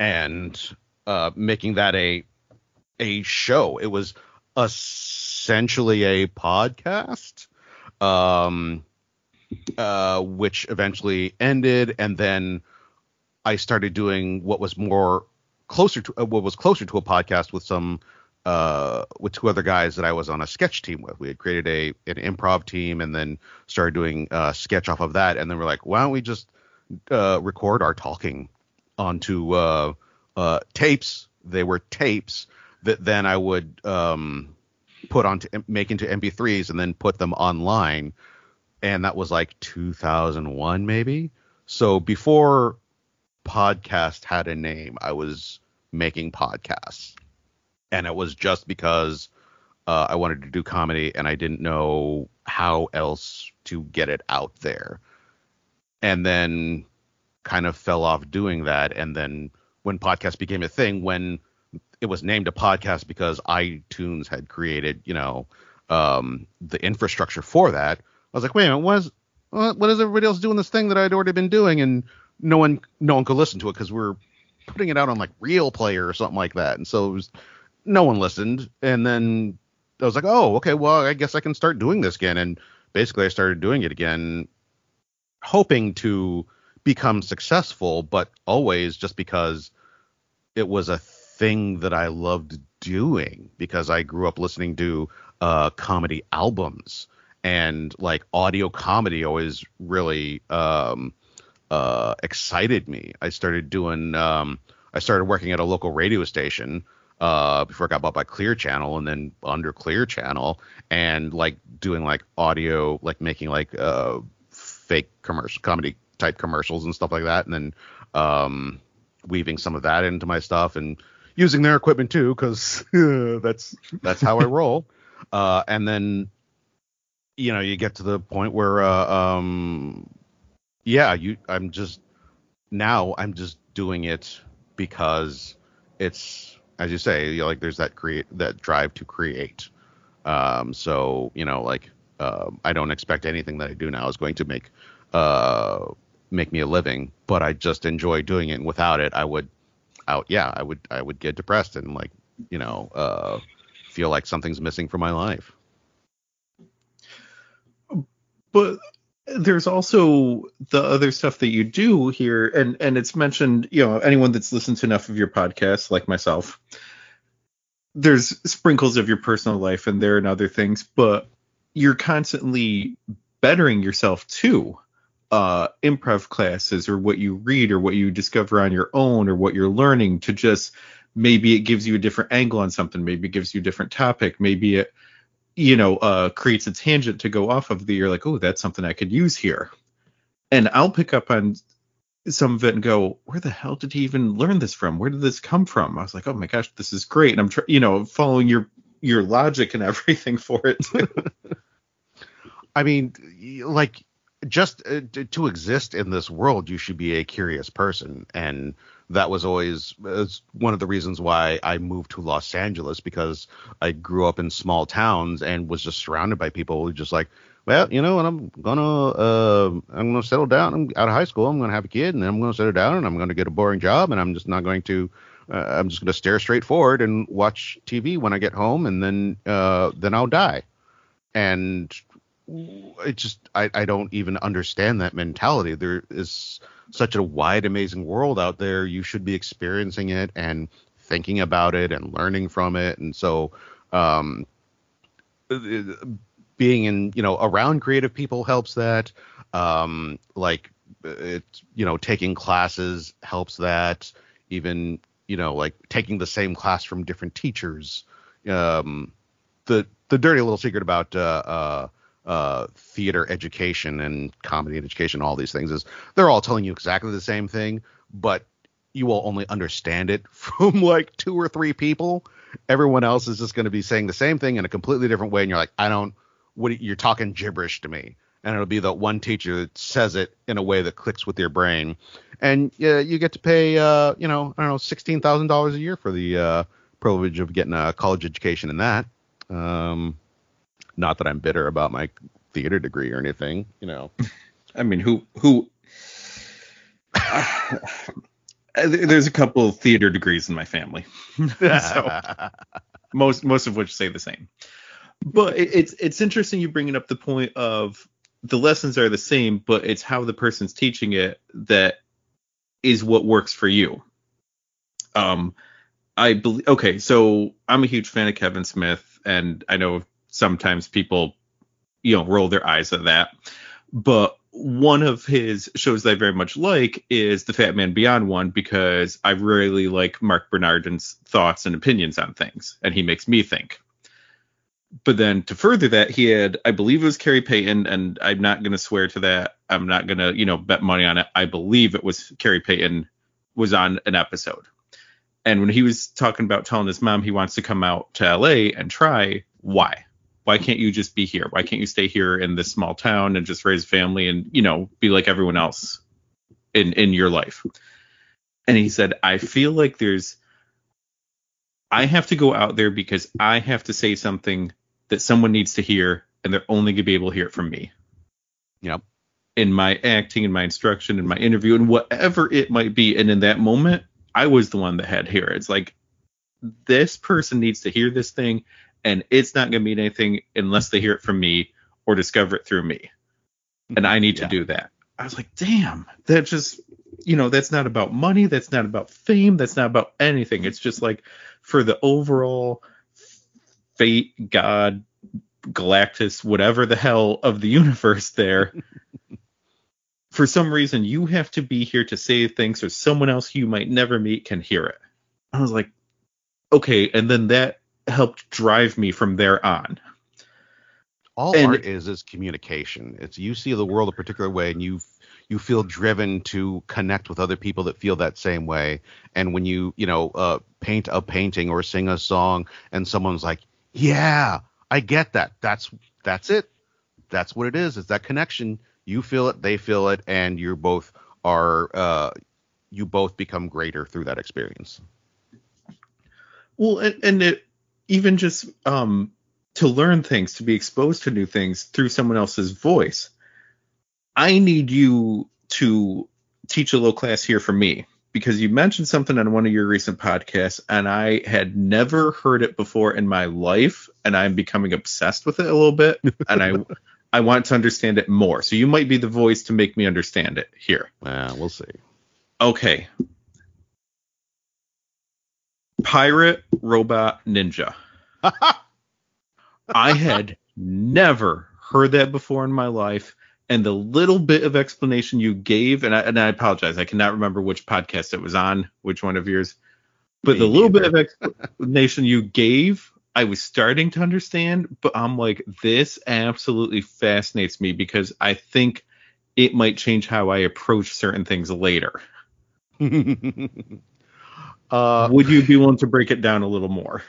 and uh, making that a a show. It was essentially a podcast. Um Uh, which eventually ended, and then I started doing what was more closer to uh, what was closer to a podcast with some uh, with two other guys that I was on a sketch team with. We had created a an improv team, and then started doing uh, sketch off of that. And then we're like, why don't we just uh, record our talking onto uh, uh, tapes? They were tapes that then I would um, put on to make into M P threes and then put them online. And that was like two thousand one, maybe. So before podcast had a name, I was making podcasts. And it was just because uh, I wanted to do comedy and I didn't know how else to get it out there. And then kind of fell off doing that. And then when podcast became a thing, when it was named a podcast because iTunes had created, you know, um, the infrastructure for that. I was like, wait a minute, what is, what is everybody else doing this thing that I'd already been doing? And no one no one could listen to it because we were putting it out on like Real Player or something like that. And so it was, no one listened. And then I was like, oh, okay, well, I guess I can start doing this again. And basically I started doing it again, hoping to become successful, but always just because it was a thing that I loved doing, because I grew up listening to uh, comedy albums. And like audio comedy always really um, uh, excited me. I started doing um, I started working at a local radio station uh, before I got bought by Clear Channel, and then under Clear Channel, and like doing like audio, like making like uh, fake commercial comedy type commercials and stuff like that. And then um, weaving some of that into my stuff and using their equipment, too, because uh, that's that's how I roll. Uh, and then. You know, you get to the point where, uh, um, yeah, you, I'm just, now I'm just doing it because it's, as you say, you know, like there's that create, that drive to create. Um, so, you know, like, uh, I don't expect anything that I do now is going to make, uh, make me a living, but I just enjoy doing it. And without it, I would out. Yeah, I would, I would get depressed and like, you know, uh, feel like something's missing from my life. But there's also the other stuff that you do here, and, and it's mentioned, you know, anyone that's listened to enough of your podcasts, like myself, there's sprinkles of your personal life in there and other things, but you're constantly bettering yourself too. Uh, improv classes, or what you read, or what you discover on your own, or what you're learning to just, maybe it gives you a different angle on something, maybe it gives you a different topic, maybe it... you know, uh, creates a tangent to go off of that. You're like, oh, that's something I could use here. And I'll pick up on some of it and go, where the hell did he even learn this from? Where did this come from? I was like, oh my gosh, this is great. And I'm, tr- you know, following your, your logic and everything for it. I mean, like just uh, to exist in this world, you should be a curious person. And that was always was one of the reasons why I moved to Los Angeles, because I grew up in small towns and was just surrounded by people who just like, well, you know, and I'm going to uh, I'm going to settle down. I'm out of high school. I'm going to have a kid and I'm going to settle down and I'm going to get a boring job. And I'm just not going to uh, I'm just going to stare straight forward and watch T V when I get home. And then uh, then I'll die. And it just I, I don't even understand that mentality. There is such a wide, amazing world out there. You should be experiencing it and thinking about it and learning from it. And so um, being in, you know, around creative people helps that. Um, like, it, you know, taking classes helps that. Even, you know, like taking the same class from different teachers. Um, the the dirty little secret about uh, uh, uh, theater education and comedy education, all these things, is they're all telling you exactly the same thing, but you will only understand it from like two or three people. Everyone else is just going to be saying the same thing in a completely different way. And you're like, I don't, what you're talking gibberish to me. And it'll be the one teacher that says it in a way that clicks with your brain. And uh, you get to pay, uh, you know, I don't know, sixteen thousand dollars a year for the uh, privilege of getting a college education in that. Um, not that I'm bitter about my theater degree or anything, you know. I mean, who, who, uh, there's a couple of theater degrees in my family. So, most, most of which say the same. But it, it's, it's interesting you bringing up the point of the lessons are the same, but it's how the person's teaching it that is what works for you. Um, I believe, okay, so I'm a huge fan of Kevin Smith, and I know sometimes people, you know, roll their eyes at that. But one of his shows that I very much like is the Fat Man Beyond one, because I really like Mark Bernardin's thoughts and opinions on things, and he makes me think. But then to further that, he had, I believe it was Kerry Payton, and I'm not going to swear to that. I'm not going to, you know, bet money on it. I believe it was Kerry Payton was on an episode. And when he was talking about telling his mom he wants to come out to L A and try, why? Why can't you just be here? Why can't you stay here in this small town and just raise a family and, you know, be like everyone else in, in your life? And he said, I feel like there's, I have to go out there because I have to say something that someone needs to hear, and they're only going to be able to hear it from me. Yep. In my acting, in my instruction, in my interview, and whatever it might be. And in that moment, I was the one that had here. It's like, this person needs to hear this thing, and it's not going to mean anything unless they hear it from me or discover it through me. And I need yeah. to do that. I was like, damn, that just, you know, that's not about money. That's not about fame. That's not about anything. It's just like for the overall fate, God, Galactus, whatever the hell of the universe there. For some reason, you have to be here to say things so someone else you might never meet can hear it. I was like, okay, and then that helped drive me from there on. All and, art is is communication. It's you see the world a particular way, and you you feel driven to connect with other people that feel that same way. And when you you know uh, paint a painting or sing a song, and someone's like, "Yeah, I get that. That's that's it. That's what it is. It's that connection." You feel it, they feel it, and you both are uh, you both become greater through that experience. Well, and, and it, even just um, to learn things, to be exposed to new things through someone else's voice. I need you to teach a little class here for me, because you mentioned something on one of your recent podcasts, and I had never heard it before in my life, and I'm becoming obsessed with it a little bit, and I. I want to understand it more. So you might be the voice to make me understand it here. Uh, we'll see. Okay. Pirate Robot Ninja. I had never heard that before in my life. And the little bit of explanation you gave, and I, and I apologize, I cannot remember which podcast it was on, which one of yours. But me the little either. bit of explanation you gave, I was starting to understand, but I'm like, this absolutely fascinates me because I think it might change how I approach certain things later. uh, Would you be willing to break it down a little more?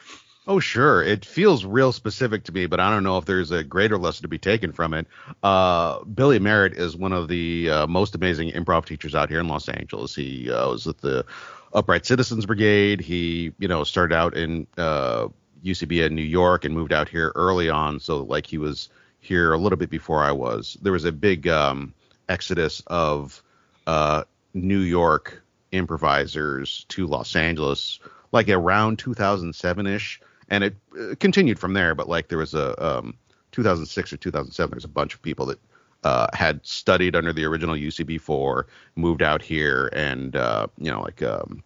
Oh, sure. It feels real specific to me, but I don't know if there's a greater lesson to be taken from it. Uh, Billy Merritt is one of the uh, most amazing improv teachers out here in Los Angeles. He uh, was at the Upright Citizens Brigade. He, you know, started out in uh, U C B in New York and moved out here early on. So, like, he was here a little bit before I was. There was a big um, exodus of uh, New York improvisers to Los Angeles, like around two thousand seven ish. And it uh, continued from there, but like there was a um, two thousand six or two thousand seven, there's a bunch of people that uh, had studied under the original U C B four, moved out here, and uh, you know, like um,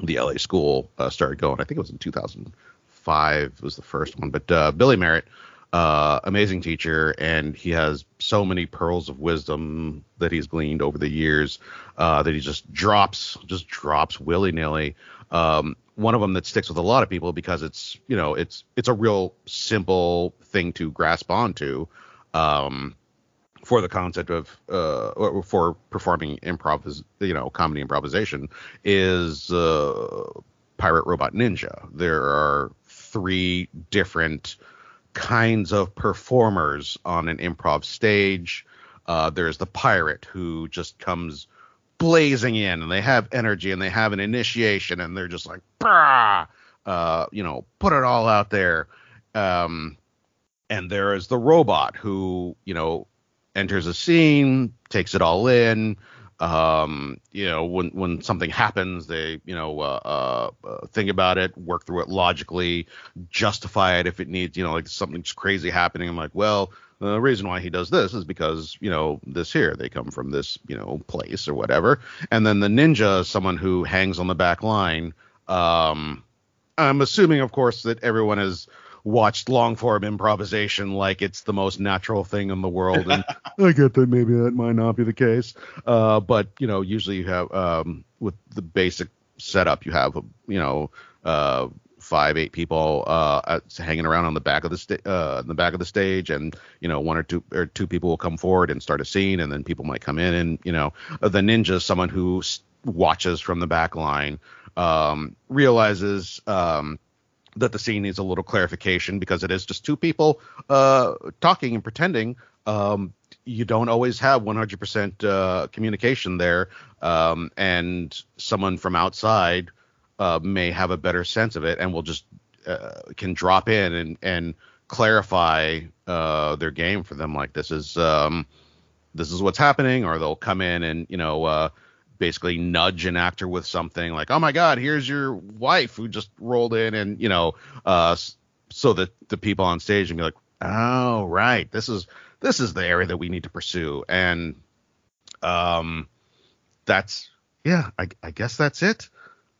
the L A school uh, started going. I think it was in two thousand five was the first one. But uh, Billy Merritt, uh, amazing teacher, and he has so many pearls of wisdom that he's gleaned over the years uh, that he just drops, just drops willy nilly. Um, One of them that sticks with a lot of people because it's, you know, it's it's a real simple thing to grasp onto um, for the concept of uh, or for performing improv, you know, comedy improvisation is uh, Pirate Robot Ninja. There are three different kinds of performers on an improv stage. Uh, there's the pirate who just comes blazing in, and they have energy, and they have an initiation, and they're just like, bah! Uh, you know, put it all out there. Um, and there is the robot who, you know, enters a scene, takes it all in. Um, you know, when when something happens, they, you know, uh, uh, think about it, work through it logically, justify it if it needs, you know, like something's crazy happening. I'm like, well, the reason why he does this is because, you know, this here, they come from this, you know, place or whatever. And then the ninja is someone who hangs on the back line. Um, I'm assuming, of course, that everyone has watched long form improvisation like it's the most natural thing in the world. And I get that maybe that might not be the case. Uh, but, you know, usually you have um, with the basic setup, you have, you know, uh five, eight people uh, hanging around on the back of the sta- uh, the back of the stage, and you know, one or two or two people will come forward and start a scene, and then people might come in, and you know, the ninja is someone who watches from the back line, um, realizes um, that the scene needs a little clarification because it is just two people uh, talking and pretending. Um, you don't always have one hundred percent uh, communication there, um, and someone from outside Uh, may have a better sense of it and will just uh, can drop in and, and clarify uh, their game for them. Like this is um, this is what's happening, or they'll come in and, you know, uh, basically nudge an actor with something like, oh, my God, here's your wife who just rolled in, and, you know, uh, so that the people on stage can be like, oh, right, this is this is the area that we need to pursue. And um, that's yeah, I, I guess that's it.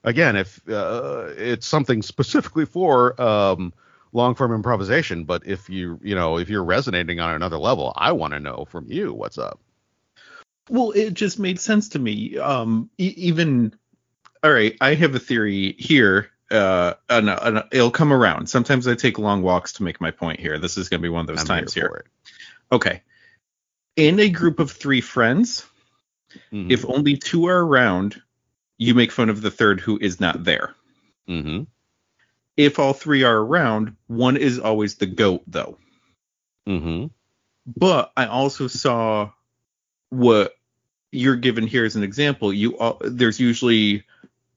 Again, if uh, it's something specifically for um, long-form improvisation, but if you, you know, if you're resonating on another level, I want to know from you what's up. Well, it just made sense to me. Um, e- even, all right, I have a theory here, uh, and, and it'll come around. Sometimes I take long walks to make my point here. This is going to be one of those I'm times here. here. Okay, in a group of three friends, mm-hmm. if only two are around, you make fun of the third who is not there. Mm-hmm. If all three are around, one is always the goat, though. Mm-hmm. But I also saw what you're given here as an example. You all, there's usually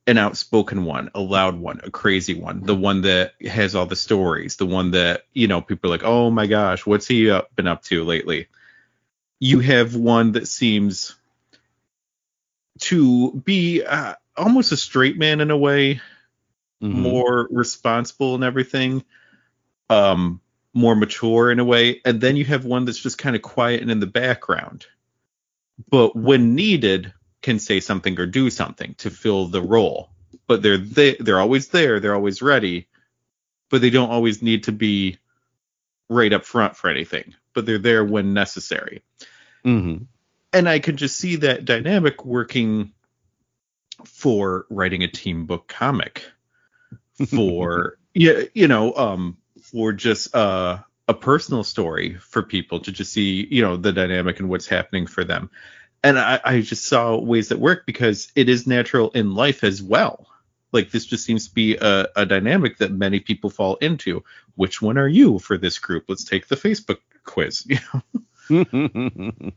an outspoken one, a loud one, a crazy one, the one that has all the stories, the one that, you know, people are like, oh, my gosh, what's he up, been up to lately? You have one that seems to be uh, almost a straight man in a way, mm-hmm. more responsible and everything, um, more mature in a way. And then you have one that's just kind of quiet and in the background, but when needed can say something or do something to fill the role. But they're they, they're always there. They're always ready, but they don't always need to be right up front for anything, but they're there when necessary. Mm-hmm. And I could just see that dynamic working for writing a team book comic, for yeah, you know, um, for just uh, a personal story for people to just see, you know, the dynamic and what's happening for them. And I, I just saw ways that work because it is natural in life as well. Like, this just seems to be a, a dynamic that many people fall into. Which one are you for this group? Let's take the Facebook quiz. You know?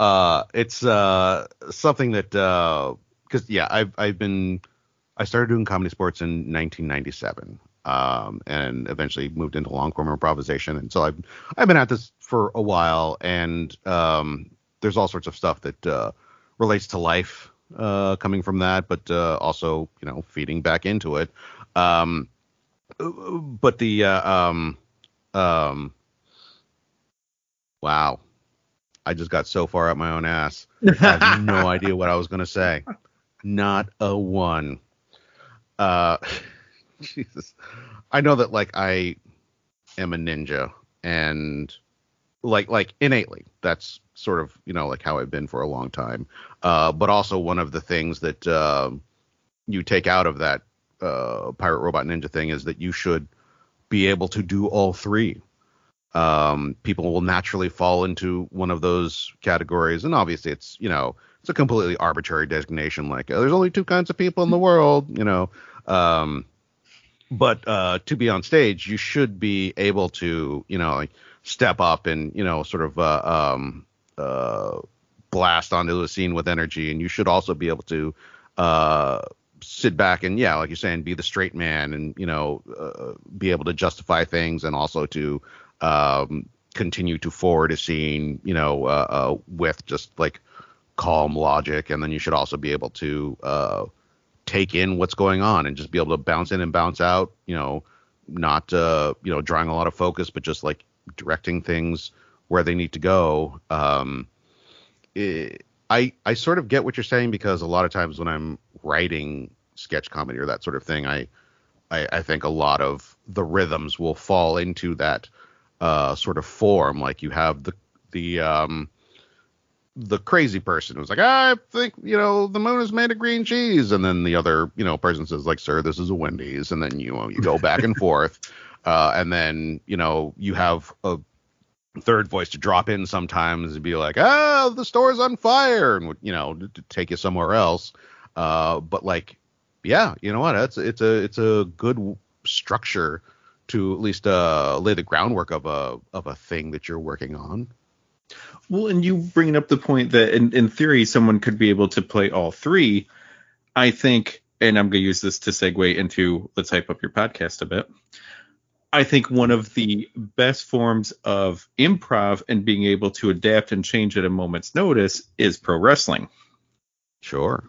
uh, it's uh, something that uh, because, yeah, I've, I've been I started doing comedy sports in nineteen ninety-seven um, and eventually moved into long form improvisation. And so I've I've been at this for a while. And um, there's all sorts of stuff that uh, relates to life. Uh, coming from that, but uh, also, you know, feeding back into it. Um, but the uh, um, um, wow, I just got so far up my own ass. I have no idea what I was gonna say. Not a one. Uh, Jesus, I know that like I am a ninja, and like like innately, that's sort of, you know, like how I've been for a long time. Uh, but also one of the things that uh, you take out of that uh, Pirate Robot Ninja thing is that you should be able to do all three. Um, people will naturally fall into one of those categories. And obviously it's, you know, it's a completely arbitrary designation. Like, oh, there's only two kinds of people in the world, you know. Um, but uh, to be on stage, you should be able to, you know, like, step up and, you know, sort of uh, um, uh, blast onto the scene with energy. And you should also be able to uh, sit back and, yeah, like you're saying, be the straight man and, you know, uh, be able to justify things and also to um, continue to forward a scene, you know, uh, uh, with just like calm logic. And then you should also be able to uh, take in what's going on and just be able to bounce in and bounce out, you know, not, uh, you know, drawing a lot of focus, but just like directing things where they need to go. Um, it, I I sort of get what you're saying, because a lot of times when I'm writing sketch comedy or that sort of thing, I I, I think a lot of the rhythms will fall into that uh, sort of form. Like you have the the um, the crazy person who's like, I think, you know, the moon is made of green cheese, and then the other, you know, person says like, sir, this is a Wendy's, and then you you go back and forth. Uh, and then, you know, you have a third voice to drop in sometimes and be like, ah, the store's on fire, and, you know, to take you somewhere else. Uh, but like, yeah, you know what? It's, it's a it's a good structure to at least uh, lay the groundwork of a of a thing that you're working on. Well, and you bringing up the point that in, in theory, someone could be able to play all three. I think, and I'm going to use this to segue into let's hype up your podcast a bit. I think one of the best forms of improv and being able to adapt and change at a moment's notice is pro wrestling. Sure.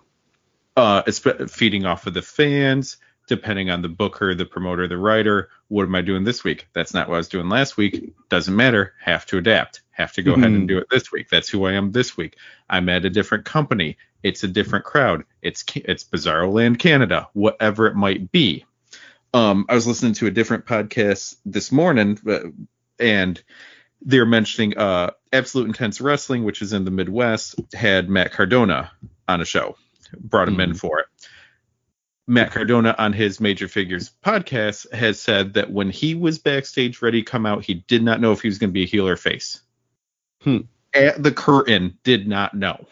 Uh, it's feeding off of the fans, depending on the booker, the promoter, the writer. What am I doing this week? That's not what I was doing last week. Doesn't matter. Have to adapt. Have to go mm-hmm. ahead and do it this week. That's who I am this week. I'm at a different company. It's a different crowd. It's it's Bizarro Land Canada, whatever it might be. Um, I was listening to a different podcast this morning, uh, and they're mentioning uh, Absolute Intense Wrestling, which is in the Midwest, had Matt Cardona on a show, brought him mm-hmm. in for it. Matt Cardona on his Major Figures podcast has said that when he was backstage ready to come out, he did not know if he was going to be a heel or face. Hmm. At the curtain, did not know.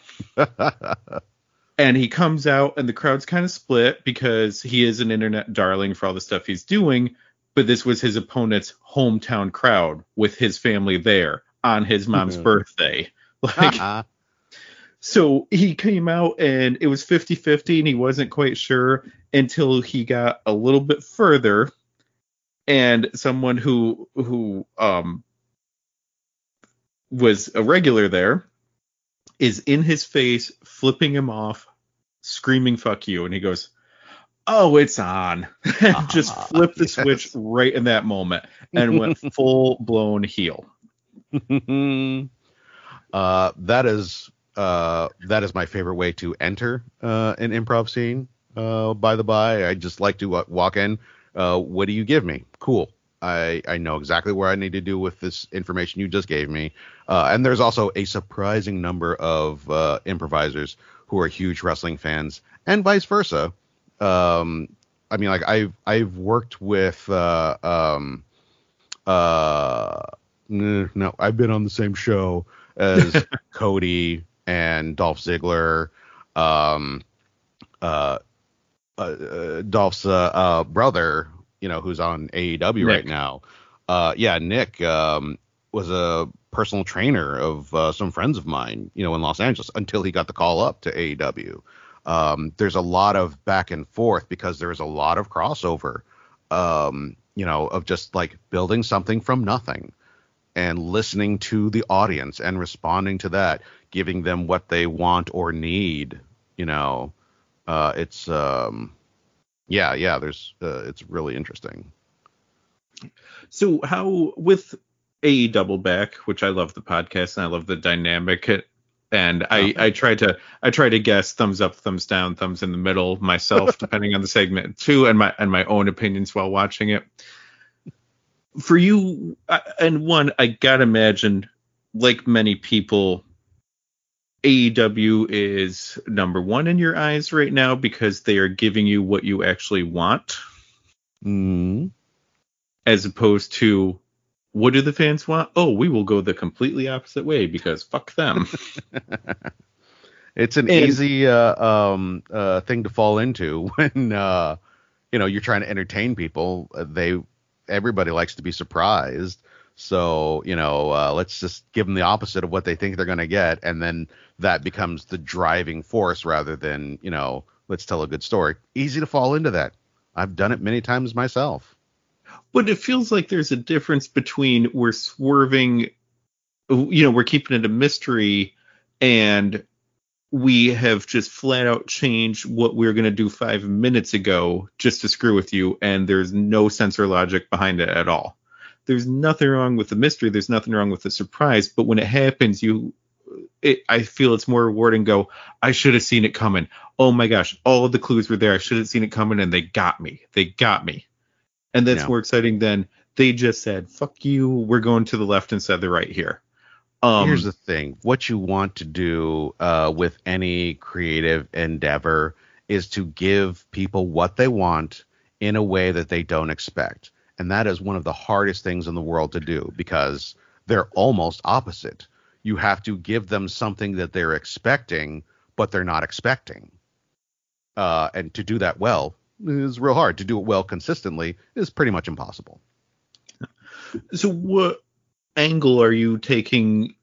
And he comes out and the crowd's kind of split because he is an internet darling for all the stuff he's doing. But this was his opponent's hometown crowd with his family there on his mom's mm-hmm. birthday. Like, uh-uh. So he came out and it was fifty-fifty and he wasn't quite sure until he got a little bit further. And someone who who um was a regular there is in his face, flipping him off, screaming "fuck you," and he goes, "Oh, it's on!" and ah, just flipped the yes. switch right in that moment and went full blown heel. uh, that is uh, that is my favorite way to enter uh, an improv scene. Uh, by the by, I just like to uh, walk in. Uh, what do you give me? Cool. I, I know exactly where I need to do with this information you just gave me. Uh, and there's also a surprising number of uh, improvisers who are huge wrestling fans and vice versa. Um, I mean, like I've, I've worked with, uh, um, uh, no, I've been on the same show as Cody and Dolph Ziggler, um, uh, uh, Dolph's uh, uh, brother, you know, who's on A E W Nick. Right now. Uh, yeah, Nick um, was a personal trainer of uh, some friends of mine, you know, in Los Angeles until he got the call up to A E W. Um, there's a lot of back and forth because there's a lot of crossover, um, you know, of just like building something from nothing and listening to the audience and responding to that, giving them what they want or need. You know, uh, it's um, yeah, yeah, there's uh, it's really interesting. So how with A E Double Back, which I love the podcast and I love the dynamic it, and I, okay. I try to I try to guess thumbs up, thumbs down, thumbs in the middle myself, depending on the segment too, and my and my own opinions while watching it. For you, I, and one, I gotta imagine, like many people, A E W is number one in your eyes right now because they are giving you what you actually want, mm. as opposed to. What do the fans want? Oh, we will go the completely opposite way because fuck them. It's an and, easy uh, um, uh, thing to fall into when uh, you know, you're trying to entertain people. They everybody likes to be surprised, so you know, uh, let's just give them the opposite of what they think they're going to get, and then that becomes the driving force rather than, you know, let's tell a good story. Easy to fall into that. I've done it many times myself. But it feels like there's a difference between we're swerving, you know, we're keeping it a mystery, and we have just flat out changed what we were going to do five minutes ago just to screw with you. And there's no sense or logic behind it at all. There's nothing wrong with the mystery. There's nothing wrong with the surprise. But when it happens, you, it, I feel it's more rewarding. Go, I should have seen it coming. Oh, my gosh. All of the clues were there. I should have seen it coming. And they got me. They got me. And that's no. more exciting than they just said, fuck you, we're going to the left instead of the right here. Um, Here's the thing. What you want to do uh, with any creative endeavor is to give people what they want in a way that they don't expect. And that is one of the hardest things in the world to do because they're almost opposite. You have to give them something that they're expecting, but they're not expecting. Uh, and to do that well. Is real hard. To do it well consistently is pretty much impossible. So what angle are you taking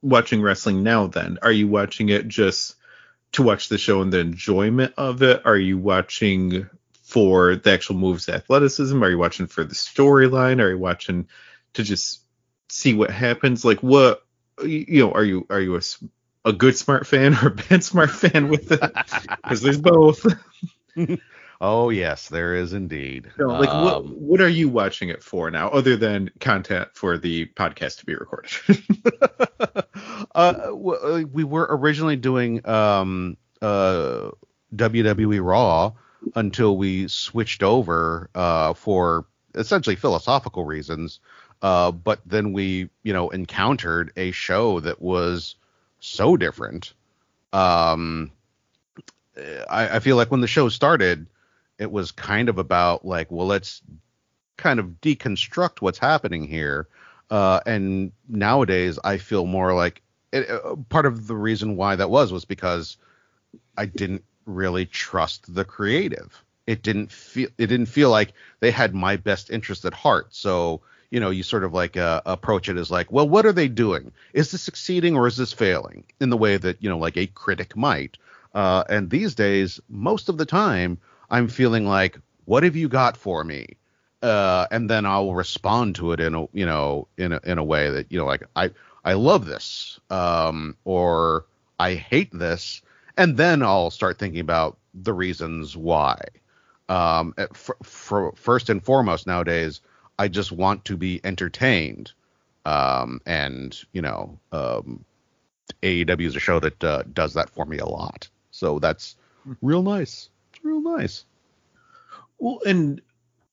watching wrestling now then? Are you watching it just to watch the show and the enjoyment of it? Are you watching for the actual moves, athleticism? Are you watching for the storyline? Are you watching to just see what happens? Like what, you know, are you are you a, a good smart fan or a bad smart fan with it? Because there's both. Oh, yes, there is indeed. So, like, um, what, what are you watching it for now, other than content for the podcast to be recorded? uh, we were originally doing um, uh, W W E Raw until we switched over uh, for essentially philosophical reasons. Uh, but then we, you know, encountered a show that was so different. Um, I, I feel like when the show started, it was kind of about like, well, let's kind of deconstruct what's happening here. Uh, and nowadays I feel more like it, uh, part of the reason why that was, was because I didn't really trust the creative. It didn't feel, it didn't feel like they had my best interest at heart. So, you know, you sort of like uh, approach it as like, well, what are they doing? Is this succeeding or is this failing in the way that, you know, like a critic might. Uh, and these days, most of the time, I'm feeling like, what have you got for me? Uh, and then I'll respond to it in a, you know, in a, in a way that, you know, like I, I love this, um, or I hate this. And then I'll start thinking about the reasons why. Um, for, for first and foremost nowadays, I just want to be entertained. Um, and, you know, um, A E W is a show that uh, does that for me a lot. So that's real nice. It's real nice. Well, and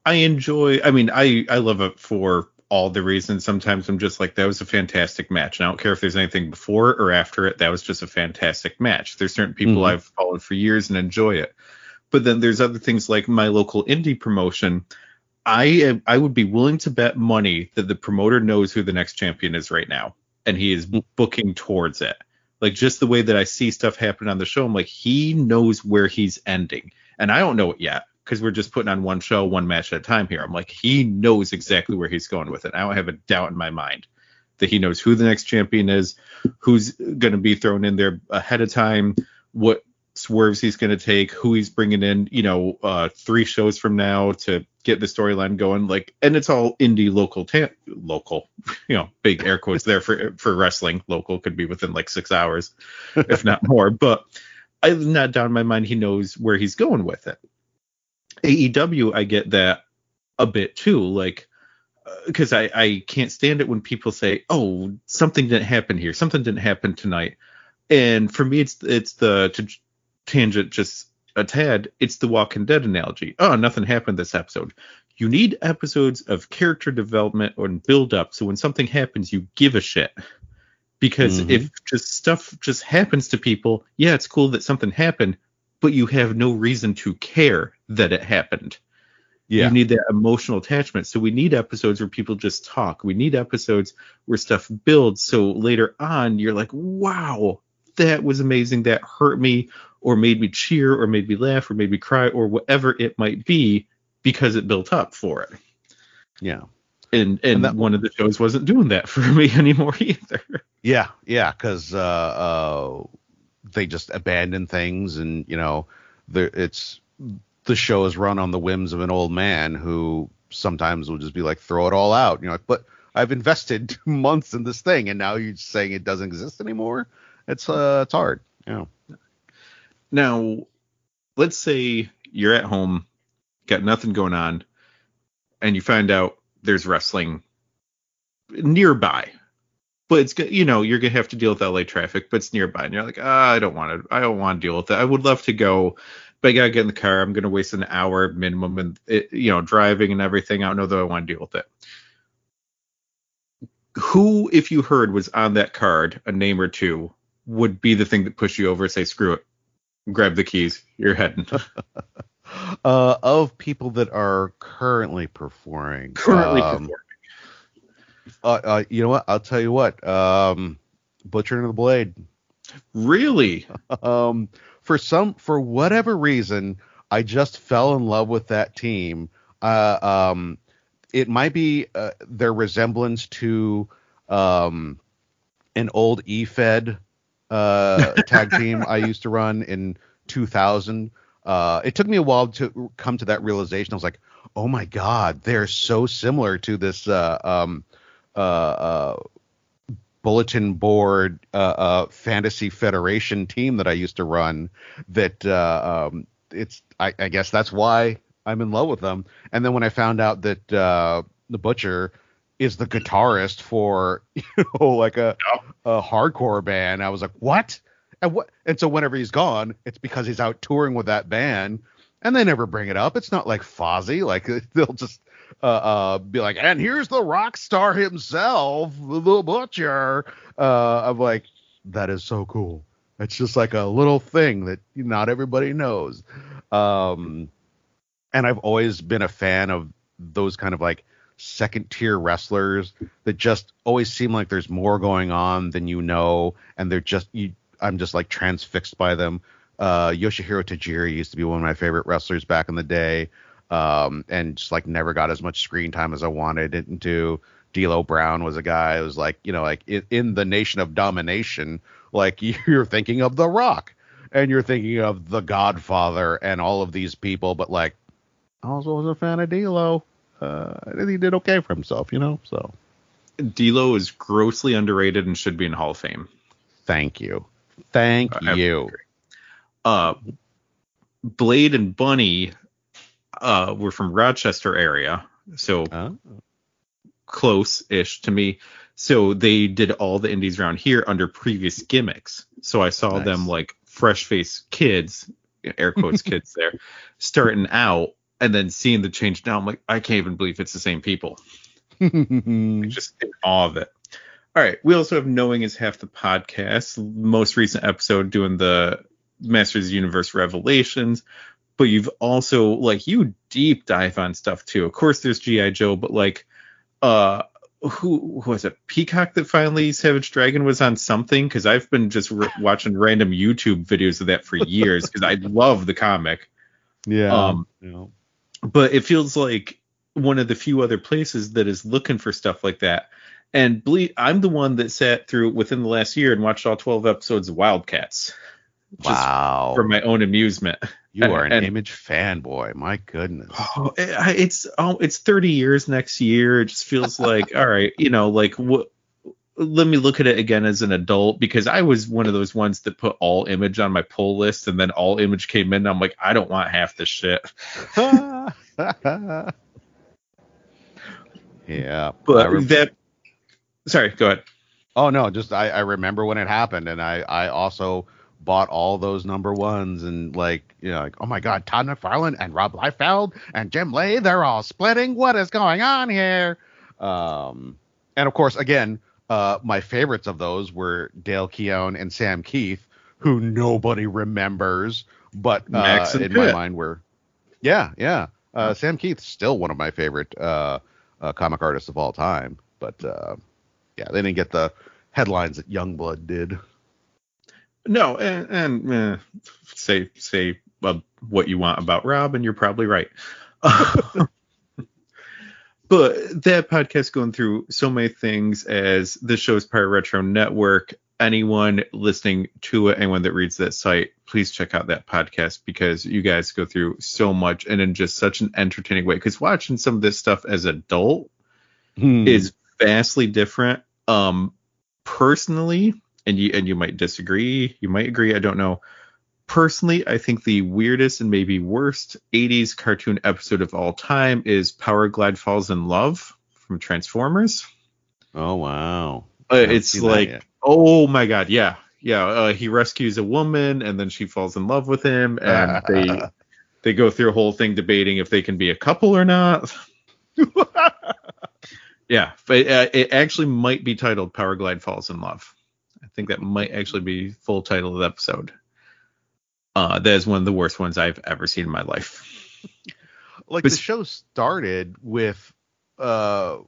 I enjoy, I mean, I, I love it for all the reasons. Sometimes I'm just like, that was a fantastic match. And I don't care if there's anything before or after it. That was just a fantastic match. There's certain people mm-hmm. I've followed for years and enjoy it. But then there's other things like my local indie promotion. I am, I would be willing to bet money that the promoter knows who the next champion is right now. And he is booking towards it. Like just the way that I see stuff happen on the show, I'm like, he knows where he's ending. And I don't know it yet because we're just putting on one show, one match at a time here. I'm like, he knows exactly where he's going with it. I don't have a doubt in my mind that he knows who the next champion is, who's going to be thrown in there ahead of time, what swerves he's going to take, who he's bringing in, you know, uh, three shows from now to get the storyline going. Like, and it's all indie local, ta- local, you know, big air quotes there for, for wrestling. Local could be within like six hours, if not more. But I'm not down in my mind. He knows where he's going with it. A E W, I get that a bit too. Like, because I, I can't stand it when people say, oh, something didn't happen here. Something didn't happen tonight. And for me, it's it's the to tangent just a tad. It's the Walking Dead analogy. Oh, nothing happened this episode. You need episodes of character development and build up. So when something happens, you give a shit. Because mm-hmm. if just stuff just happens to people, yeah, it's cool that something happened, but you have no reason to care that it happened. Yeah. You need that emotional attachment. So we need episodes where people just talk. We need episodes where stuff builds. So later on, you're like, wow, that was amazing. That hurt me or made me cheer or made me laugh or made me cry or whatever it might be because it built up for it. Yeah. And and, and that, one of the shows wasn't doing that for me anymore either. Yeah. Yeah. Because uh, uh, they just abandon things and, you know, it's – the show is run on the whims of an old man who sometimes will just be like, throw it all out. You know, like, but I've invested months in this thing, and now you're saying it doesn't exist anymore. It's uh, it's hard. Yeah. Now, let's say you're at home, got nothing going on, and you find out there's wrestling nearby. But it's, you know, you're going to have to deal with L A traffic, but it's nearby. And you're like, ah, I don't want to, I don't want to deal with that. I would love to go, but I got to get in the car. I'm going to waste an hour minimum and, it, you know, driving and everything. I don't know that I want to deal with it. Who, if you heard was on that card, a name or two, would be the thing that pushed you over and say, screw it, grab the keys, you're heading. uh, of people that are currently performing. Currently um, performing. Uh, uh, you know what? I'll tell you what. Um, Butcher and the Blade. Really? um, for some, for whatever reason, I just fell in love with that team. Uh, um, it might be uh, their resemblance to um, an old E F E D uh, tag team I used to run in two thousand. Uh, it took me a while to come to that realization. I was like, oh my God, they're so similar to this. Uh, um, Uh, uh, bulletin board uh, uh, fantasy federation team that I used to run. That uh, um, it's I, I guess that's why I'm in love with them. And then when I found out that uh, the Butcher is the guitarist for, you know, like a, a hardcore band, I was like, what? And what? And so whenever he's gone, it's because he's out touring with that band, and they never bring it up. It's not like Fozzy, like they'll just. Uh, uh, be like, and here's the rock star himself, the Butcher. Uh, I'm like, that is so cool. It's just like a little thing that not everybody knows. Um, and I've always been a fan of those kind of like second tier wrestlers that just always seem like there's more going on than you know, and they're just you. I'm just like transfixed by them. Uh, Yoshihiro Tajiri used to be one of my favorite wrestlers back in the day. Um, and just like never got as much screen time as I wanted it to. D'Lo Brown was a guy who was like, you know, like in, in the Nation of Domination, like you're thinking of The Rock and you're thinking of The Godfather and all of these people. But like, I also was a fan of D'Lo. Uh, I think he did okay for himself, you know, so. D'Lo is grossly underrated and should be in Hall of Fame. Thank you. Thank uh, you. Uh, Blade and Bunny. Uh, we're from Rochester area, so oh. close-ish to me. So they did all the indies around here under previous gimmicks. So I saw nice. them like fresh face kids, air quotes kids there, starting out and then seeing the change now. I'm like, I can't even believe it's the same people. Just in awe of it. All right. We also have Knowing is Half the Podcast. Most recent episode doing the Masters of the Universe Revelations. But you've also, like, you deep dive on stuff, too. Of course, there's G I Joe, but, like, uh, who, who was it? Peacock that finally Savage Dragon was on something? Because I've been just re- watching random YouTube videos of that for years because I love the comic. Yeah. Um, yeah. But it feels like one of the few other places that is looking for stuff like that. And Bleed, I'm the one that sat through within the last year and watched all twelve episodes of Wildcats. Wow. Just for my own amusement. You are an and, Image fanboy. My goodness. Oh, it, it's oh, it's thirty years next year. It just feels like, all right, you know, like what? Let me look at it again as an adult, because I was one of those ones that put all Image on my pull list, and then all Image came in, and I'm like, I don't want half this shit. Yeah, but rem- that. Sorry, go ahead. Oh no, just I, I remember when it happened, and I I also bought all those number ones, and like, you know, like, oh my God, Todd McFarlane and Rob Liefeld and Jim Lee, they're all splitting. What is going on here? Um, and of course, again. Uh, my favorites of those were Dale Keown and Sam Keith, who nobody remembers, but uh, in Pitt. my mind were, yeah, yeah. Uh, Sam Keith's still one of my favorite uh, uh, comic artists of all time, but uh, yeah, they didn't get the headlines that Youngblood did. No, and, and uh, say say uh, what you want about Rob, and you're probably right. But that podcast going through so many things as the show's Pirate Retro Network. Anyone listening to it, anyone that reads that site, please check out that podcast, because you guys go through so much and in just such an entertaining way. Because watching some of this stuff as an adult hmm. is vastly different. Um, personally, and you and you might disagree, you might agree, I don't know. Personally, I think the weirdest and maybe worst eighties cartoon episode of all time is Power Glide Falls in Love from Transformers. Oh, wow. Uh, it's like, oh, my God. Yeah. Yeah. Uh, he rescues a woman, and then she falls in love with him. And they they go through a whole thing debating if they can be a couple or not. Yeah. But uh, it actually might be titled Power Glide Falls in Love. I think that might actually be full title of the episode. Uh, that is one of the worst ones I've ever seen in my life. Like, but the show started with, uh,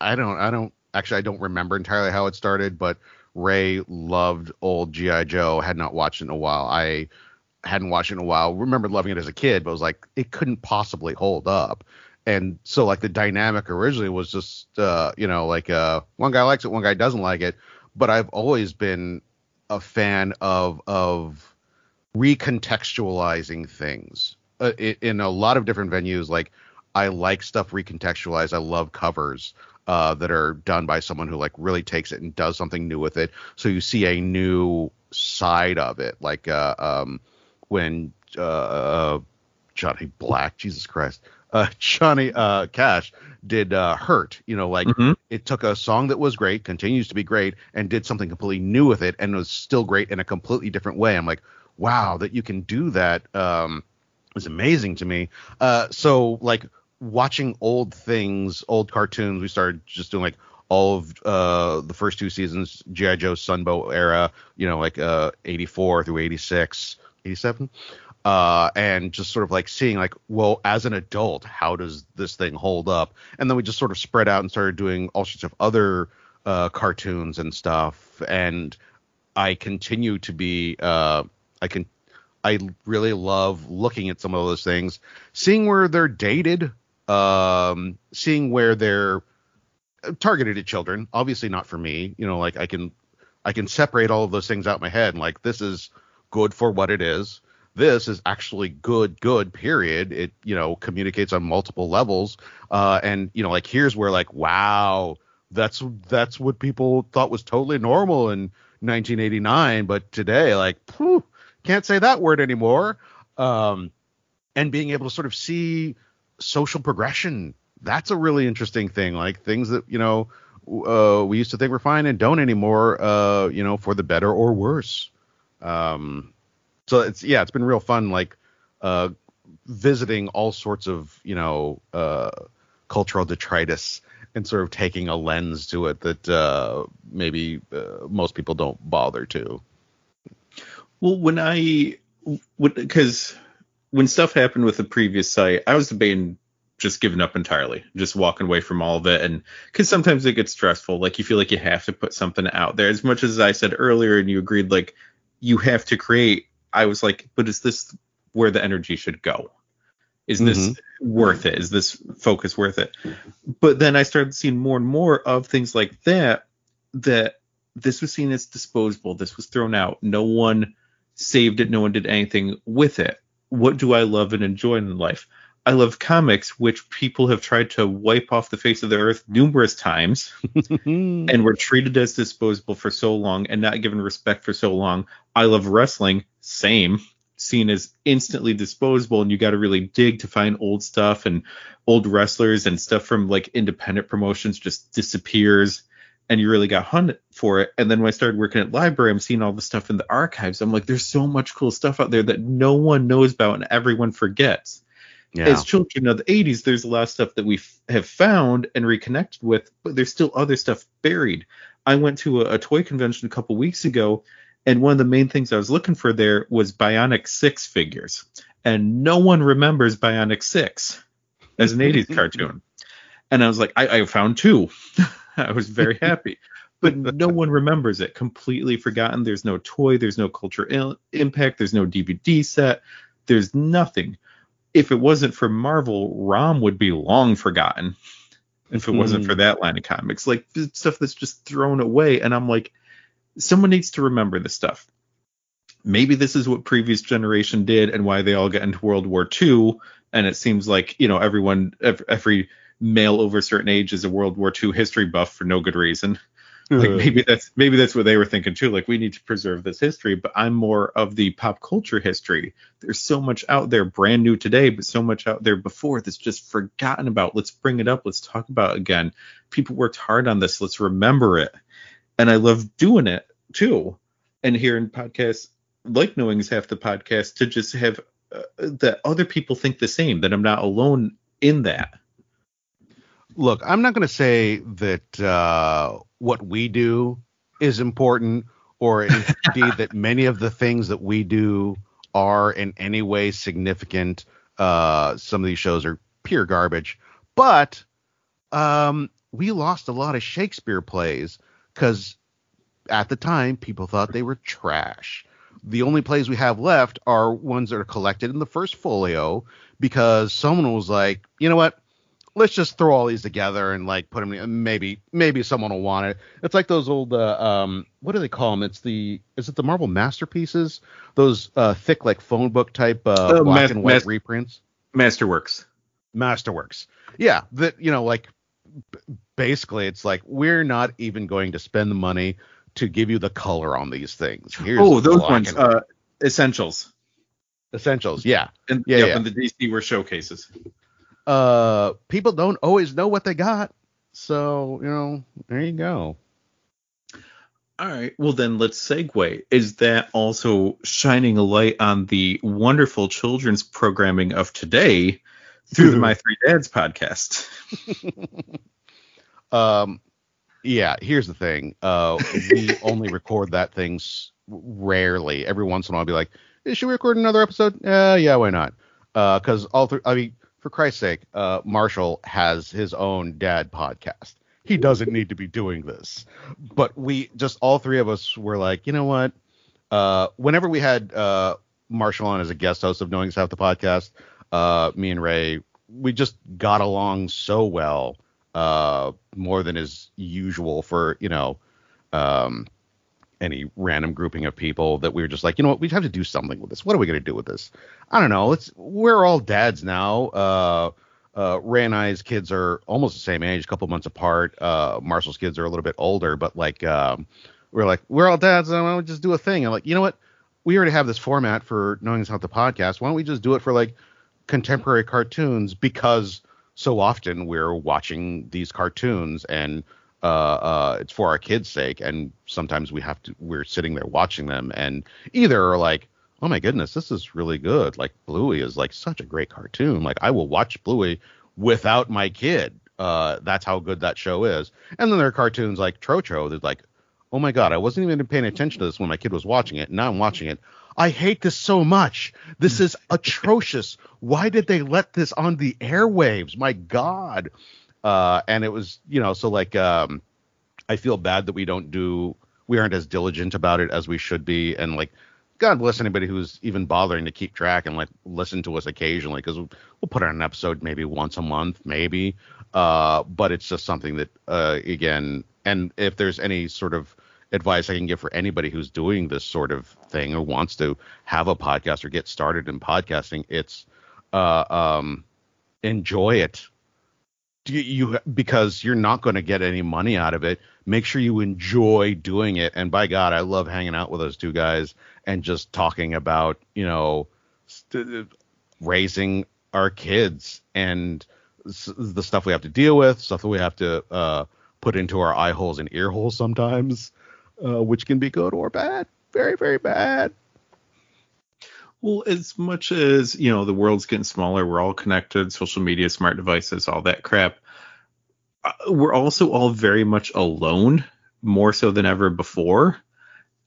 I don't, I don't, actually, I don't remember entirely how it started, but Ray loved old G I. Joe, had not watched it in a while. I hadn't watched it in a while, remembered loving it as a kid, but was like, it couldn't possibly hold up. And so, like, the dynamic originally was just, uh, you know, like, uh, one guy likes it, one guy doesn't like it. But I've always been a fan of, of, recontextualizing things uh, it, in a lot of different venues. Like, I like stuff recontextualized. I love covers uh, that are done by someone who like really takes it and does something new with it. So you see a new side of it. Like uh, um, when uh, Johnny Black, Jesus Christ, uh, Johnny uh, Cash did uh, Hurt, you know, like mm-hmm. it took a song that was great, continues to be great, and did something completely new with it. And was still great in a completely different way. I'm like, wow, that you can do that um, is amazing to me. Uh, so, like, watching old things, old cartoons, we started just doing, like, all of uh, the first two seasons, G I. Joe Sunbow era, you know, like uh, eighty-four through eighty-six, eighty-seven. Uh, and just sort of, like, seeing, like, well, as an adult, how does this thing hold up? And then we just sort of spread out and started doing all sorts of other uh, cartoons and stuff. And I continue to be... Uh, I can, I really love looking at some of those things, seeing where they're dated, um, seeing where they're targeted at children. Obviously not for me, you know. Like I can, I can separate all of those things out in my head. And like, this is good for what it is. This is actually good, good period. It, you know, communicates on multiple levels. Uh, and you know, like here's where like, wow, that's that's what people thought was totally normal in nineteen eighty-nine, but today, like, whew, can't say that word anymore. Um, and being able to sort of see social progression. That's a really interesting thing. Like things that, you know, uh, we used to think were fine and don't anymore, uh, you know, for the better or worse. Um, so it's, yeah, it's been real fun. Like, uh, visiting all sorts of, you know, uh, cultural detritus and sort of taking a lens to it that, uh, maybe, uh, most people don't bother to. Well, when I, because when stuff happened with the previous site, I was debating just giving up entirely, just walking away from all of it. And because sometimes it gets stressful, like you feel like you have to put something out there. As much as I said earlier, and you agreed, like you have to create, I was like, but is this where the energy should go? Is this mm-hmm. worth it? Is this focus worth it? But then I started seeing more and more of things like that, that this was seen as disposable. This was thrown out. No one saved it. No one did anything with it. What do I love and enjoy in life? I love comics, which people have tried to wipe off the face of the earth numerous times and were treated as disposable for so long and not given respect for so long. I love wrestling. Same. Seen as instantly disposable, and you got to really dig to find old stuff and old wrestlers and stuff from like independent promotions just disappears, and you really got hunted for it. And then when I started working at library, I'm seeing all the stuff in the archives. I'm like, there's so much cool stuff out there that no one knows about and everyone forgets. Yeah. As children of the eighties, there's a lot of stuff that we f- have found and reconnected with, but there's still other stuff buried. I went to a, a toy convention a couple weeks ago, and one of the main things I was looking for there was Bionic six figures. And no one remembers Bionic six as an eighties cartoon. And I was like, I, I found two. I was very happy. But no one remembers it. Completely forgotten. There's no toy. There's no culture il- impact. There's no D V D set. There's nothing. If it wasn't for Marvel, ROM would be long forgotten. If it mm. wasn't for that line of comics. Like stuff that's just thrown away. And I'm like, someone needs to remember this stuff. Maybe this is what previous generation did and why they all got into World War Two. And it seems like, you know, everyone, every male over a certain age is a World War Two history buff for no good reason. Mm-hmm. Like maybe that's, maybe that's what they were thinking too. Like, we need to preserve this history, but I'm more of the pop culture history. There's so much out there brand new today, but so much out there before that's just forgotten about. Let's bring it up. Let's talk about it again. People worked hard on this. Let's remember it. And I love doing it, too. And hearing podcasts like Knowing is Half the Podcast to just have uh, that other people think the same, that I'm not alone in that. Look, I'm not going to say that uh, what we do is important, or indeed that many of the things that we do are in any way significant. Uh, some of these shows are pure garbage. But um, we lost a lot of Shakespeare plays, because at the time, people thought they were trash. The only plays we have left are ones that are collected in the first folio, because someone was like, you know what? Let's just throw all these together and like put them in. Maybe, maybe someone will want it. It's like those old, uh, um, what do they call them? It's the, is it the Marvel Masterpieces? Those uh, thick, like phone book type uh, oh, black mas- and white mas- reprints. Masterworks. Masterworks. Yeah. That, you know, like, basically it's like, we're not even going to spend the money to give you the color on these things. Here's oh those ones uh essentials essentials yeah and yeah, yep, yeah and the D C were showcases. Uh people don't always know what they got, so you know, there you go. All right, well then let's segue. Is that also shining a light on the wonderful children's programming of today through the My Three Dads podcast? um, yeah, here's the thing. Uh, we only record that thing rarely. Every once in a while, I'll be like, hey, should we record another episode? Uh, yeah, why not? Because uh, all through, I mean, for Christ's sake, uh, Marshall has his own dad podcast. He doesn't need to be doing this. But we just, all three of us were like, you know what? Uh, whenever we had uh, Marshall on as a guest host of Knowing is Half the Podcast, Uh, me and Ray, we just got along so well, uh, more than is usual for, you know, um, any random grouping of people, that we were just like, you know what, we have to do something with this. What are we going to do with this? I don't know. It's, we're all dads now. Uh, uh, Ray and I's kids are almost the same age, a couple months apart. Uh, Marshall's kids are a little bit older, but like, um, we're like, we're all dads. And why don't we just do a thing? I'm like, you know what? We already have this format for Knowing is Half the Podcast. Why don't we just do it for like contemporary cartoons, because so often we're watching these cartoons and uh, uh, it's for our kids' sake. And sometimes we have to, we're sitting there watching them and either are like, oh my goodness, this is really good. Like Bluey is like such a great cartoon. Like I will watch Bluey without my kid. Uh, that's how good that show is. And then there are cartoons like Trocho. They're like, oh my God, I wasn't even paying attention to this when my kid was watching it. Now I'm watching it. I hate this so much. This is atrocious. Why did they let this on the airwaves? My God. Uh, and it was, you know, so like, um, I feel bad that we don't do, we aren't as diligent about it as we should be. And like, God bless anybody who's even bothering to keep track and like listen to us occasionally, because we'll, we'll put on an episode maybe once a month, maybe. Uh, but it's just something that, uh, again, and if there's any sort of advice I can give for anybody who's doing this sort of thing or wants to have a podcast or get started in podcasting, it's uh, um, enjoy it. You, you because you're not going to get any money out of it. Make sure you enjoy doing it. And by God, I love hanging out with those two guys and just talking about, you know, st- raising our kids and s- the stuff we have to deal with, stuff that we have to uh, put into our eye holes and ear holes sometimes, uh, which can be good or bad. Very, very bad. Well, as much as, you know, the world's getting smaller, we're all connected, social media, smart devices, all that crap. We're also all very much alone, more so than ever before.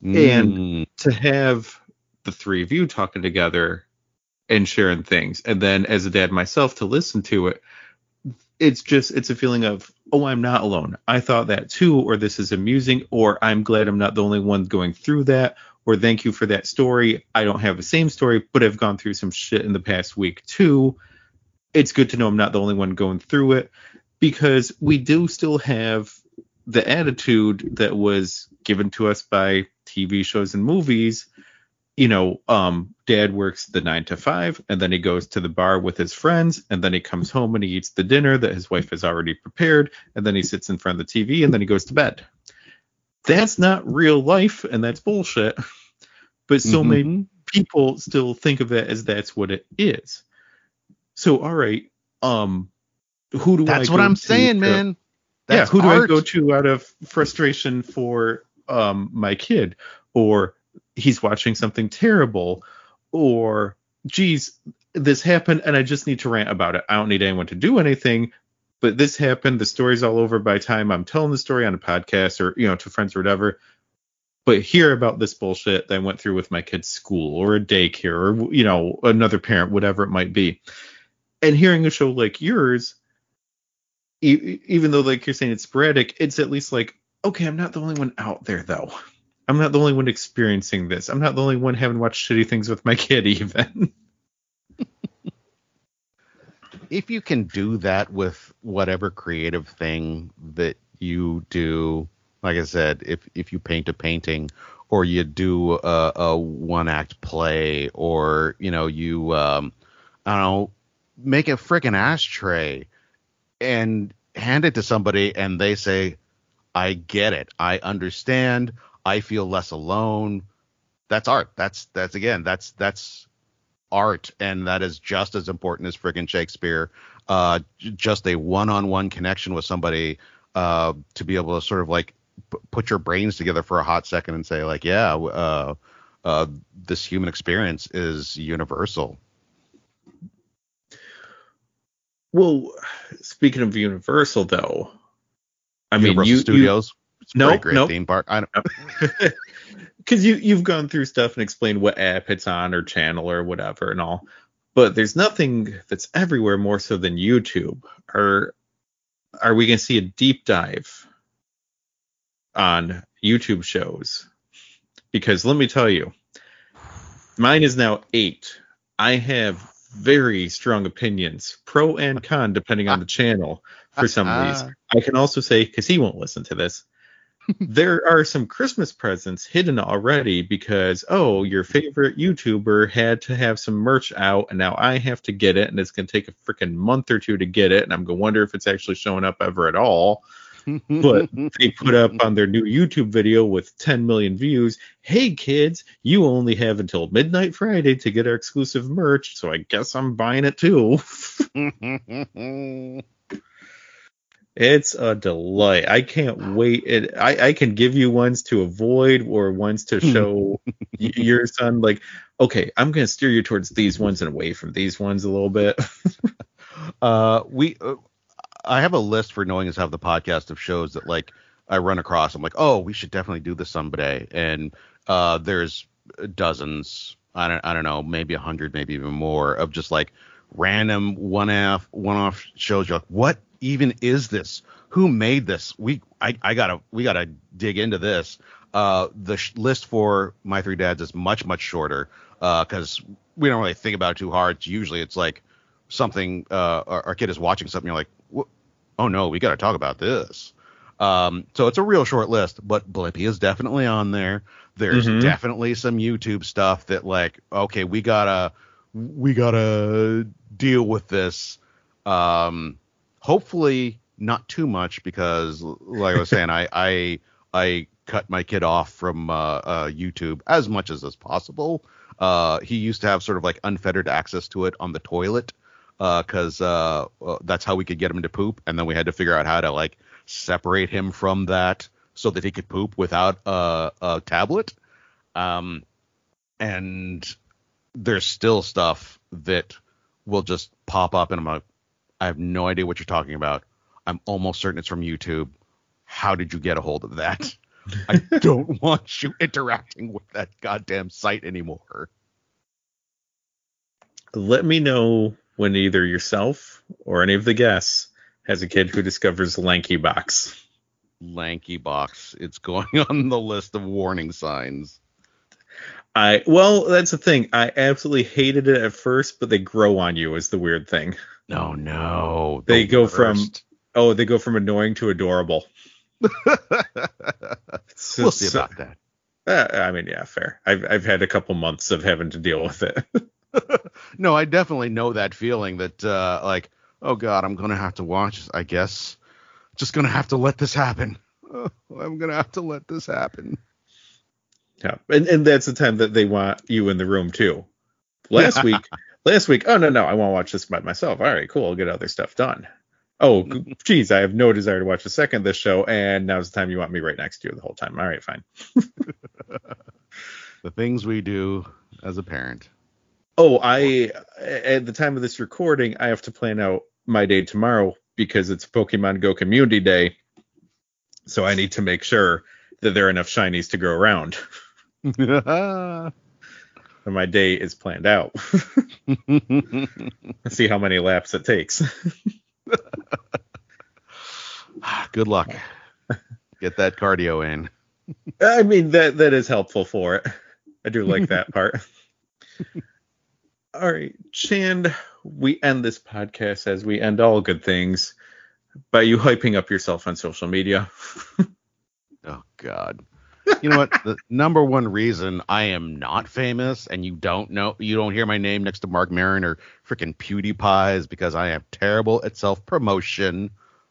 Mm. And to have the three of you talking together and sharing things, and then as a dad myself to listen to it, it's just, it's a feeling of, oh, I'm not alone. I thought that too, or this is amusing, or I'm glad I'm not the only one going through that, or thank you for that story. I don't have the same story, but I've gone through some shit in the past week too. It's good to know I'm not the only one going through it, because we do still have the attitude that was given to us by T V shows and movies. You know, um, dad works the nine to five, and then he goes to the bar with his friends, and then he comes home and he eats the dinner that his wife has already prepared, and then he sits in front of the T V, and then he goes to bed. That's not real life, and that's bullshit. But so mm-hmm. many people still think of that as that's what it is. So, all right, um, who do that's I? That's what I'm to, saying, uh, man. That's yeah, who art. do I go to out of frustration for um my kid, or he's watching something terrible, or geez, this happened and I just need to rant about it. I don't need anyone to do anything. But this happened, the story's all over by the time I'm telling the story on a podcast or, you know, to friends or whatever. But hear about this bullshit that I went through with my kid's school or a daycare or, you know, another parent, whatever it might be. And hearing a show like yours, e- even though, like you're saying, it's sporadic, it's at least like, okay, I'm not the only one out there, though. I'm not the only one experiencing this. I'm not the only one having watched shitty things with my kid, even. If you can do that with whatever creative thing that you do, like I said, if if you paint a painting or you do a, a one act play, or, you know, you, um, I don't know, make a frickin' ashtray and hand it to somebody and they say, I get it. I understand. I feel less alone. That's art. That's that's again, that's that's. art, and that is just as important as friggin' Shakespeare. Uh, just a one-on-one connection with somebody uh, to be able to sort of like p- put your brains together for a hot second and say like, yeah, uh, uh, this human experience is universal. Well, speaking of universal, though, I mean, Universal you, Studios, you, it's no, great no. theme park. I don't. Because you, you've gone through stuff and explained what app it's on or channel or whatever and all. But there's nothing that's everywhere more so than YouTube. Or are we going to see a deep dive on YouTube shows? Because let me tell you, mine is now eight. I have very strong opinions, pro and con, depending on the channel for some reason. I can also say, because he won't listen to this, there are some Christmas presents hidden already because, oh, your favorite YouTuber had to have some merch out, and now I have to get it, and it's going to take a freaking month or two to get it, and I'm going to wonder if it's actually showing up ever at all. But they put up on their new YouTube video with ten million views, hey, kids, you only have until midnight Friday to get our exclusive merch, so I guess I'm buying it too. It's a delight. I can't wait. It, I, I can give you ones to avoid or ones to show your son, like, okay, I'm going to steer you towards these ones and away from these ones a little bit. uh, we, uh, I have a list for Knowing Is Half the Podcast of shows that, like, I run across. I'm like, oh, we should definitely do this someday. And uh, there's dozens, I don't, I don't know, maybe a hundred, maybe even more, of just, like, random one-off, one-off shows. You're like, what? Even is this? Who made this? We I, I gotta we gotta dig into this. Uh, the sh- list for My Three Dads is much, much shorter because uh, we don't really think about it too hard. It's usually it's like something uh, our, our kid is watching something. You're like, what? Oh, no, we got to talk about this. Um, so it's a real short list, but Blippi is definitely on there. There's mm-hmm. definitely some YouTube stuff that like, OK, we gotta we gotta deal with this. Um, hopefully not too much, because like I was saying, I, I I cut my kid off from uh, uh, YouTube as much as is possible. Uh, he used to have sort of like unfettered access to it on the toilet because uh, uh, that's how we could get him to poop. And then we had to figure out how to like separate him from that so that he could poop without a, a tablet. Um, and there's still stuff that will just pop up and I'm like, I have no idea what you're talking about. I'm almost certain it's from YouTube. How did you get a hold of that? I don't want you interacting with that goddamn site anymore. Let me know when either yourself or any of the guests has a kid who discovers Lanky Box. Lanky Box. It's going on the list of warning signs. I well, that's the thing. I absolutely hated it at first, but they grow on you is the weird thing. No, no. They the go worst. from oh, they go from annoying to adorable. So, we'll see about that. Uh, I mean, yeah, fair. I've I've had a couple months of having to deal with it. No, I definitely know that feeling that uh, like, oh God, I'm gonna have to watch. I guess just gonna have to let this happen. Oh, I'm gonna have to let this happen. Yeah, and and that's the time that they want you in the room too. Last week, last week. Oh no, no, I want to watch this by myself. All right, cool. I'll get other stuff done. Oh, geez, I have no desire to watch a second of this show, and now's the time you want me right next to you the whole time. All right, fine. The things we do as a parent. Oh, I, at the time of this recording, I have to plan out my day tomorrow because it's Pokemon Go Community Day, so I need to make sure that there are enough shinies to go around. So my day is planned out. Let's see how many laps it takes. Good luck. Get that cardio in. I mean, that that is helpful for it. I do like that part. All right, Chand, we end this podcast as we end all good things by you hyping up yourself on social media. Oh, God. You know what? The number one reason I am not famous and you don't know, you don't hear my name next to Mark Maron or freaking PewDiePie is because I am terrible at self-promotion.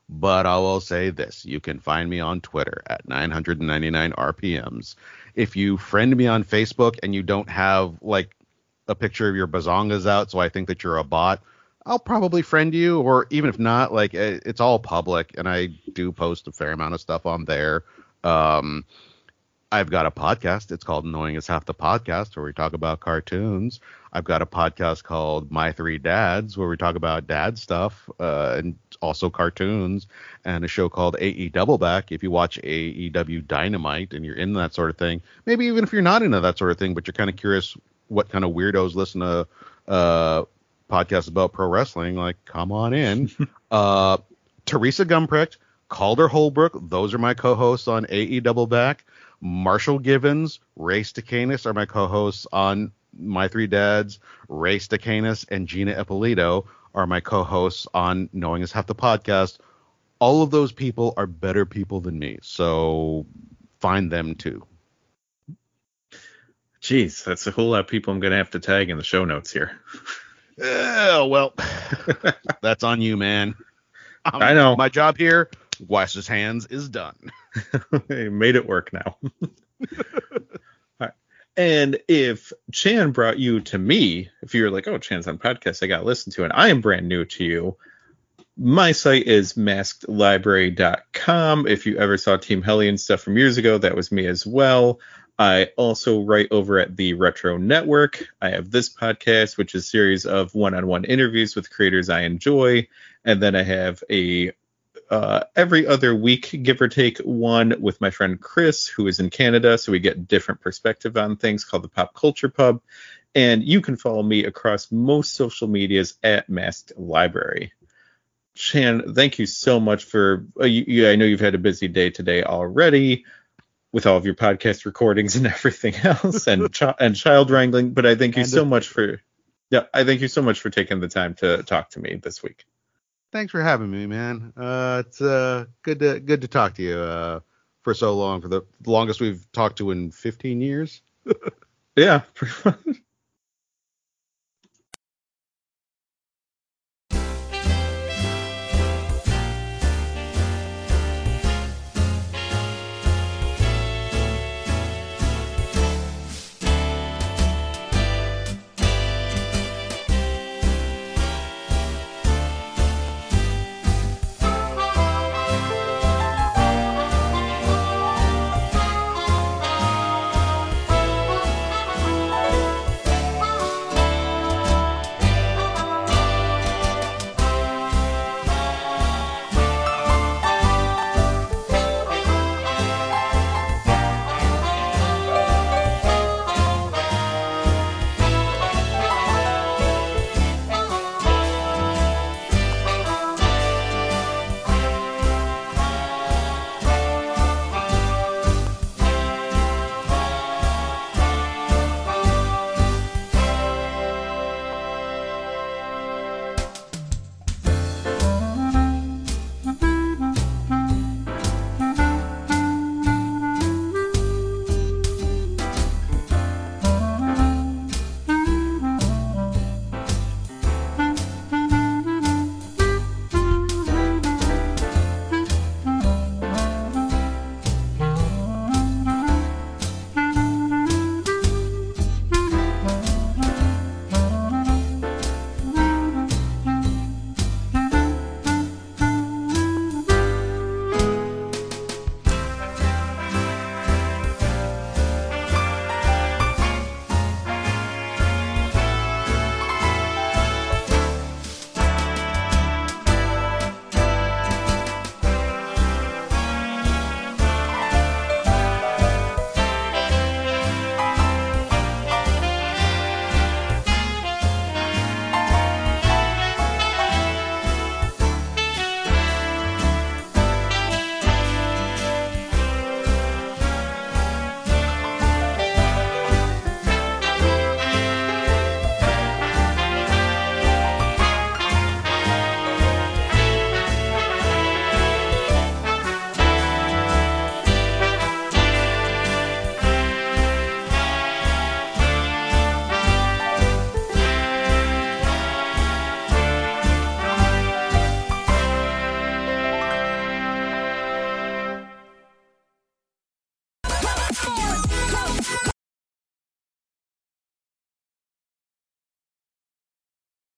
But I will say this. You can find me on Twitter at nine ninety-nine R P Ms. If you friend me on Facebook and you don't have like a picture of your bazongas out, so I think that you're a bot, I'll probably friend you. Or even if not, like it's all public and I do post a fair amount of stuff on there. Um, I've got a podcast. It's called Knowing is Half the Podcast, where we talk about cartoons. I've got a podcast called My Three Dads, where we talk about dad stuff uh, and also cartoons, and a show called A E Double Back. If you watch A E W Dynamite and you're into that sort of thing, maybe even if you're not into that sort of thing, but you're kind of curious what kind of weirdos listen to uh, podcasts about pro wrestling, like come on in. uh, Teresa Gumprecht, Calder Holbrook, those are my co-hosts on A E Double Back. Marshall Givens, Ray Stacanis are my co-hosts on My Three Dads. Ray Stacanis and Gina Ippolito are my co-hosts on Knowing is Half the Podcast. All of those people are better people than me, so find them too. Jeez, that's a whole lot of people I'm going to have to tag in the show notes here. Oh, well, that's on you, man. I'm, I know. My job here, Wash's hands, is done. Made it work now. Right. And if Chan brought you to me, if you're like, oh, Chan's on podcast, I got to listen to, and I am brand new to you, my site is masked library dot com. If you ever saw Team Hellion stuff from years ago, that was me as well. I also write over at the Retro Network. I have this podcast, which is a series of one-on-one interviews with creators I enjoy. And then I have a Uh, every other week, give or take, one with my friend Chris, who is in Canada, so we get different perspective on things, called the Pop Culture Pub. And you can follow me across most social medias at Masked Library. Chan, thank you so much for uh, you, you, I know you've had a busy day today already. with all of your podcast recordings and everything else and ch- and child wrangling. But I thank you and so it. much for yeah, I thank you so much for taking the time to talk to me this week. Thanks for having me, man. Uh, it's uh, good to good to talk to you uh, for so long, for the longest we've talked to in fifteen years. Yeah, pretty much.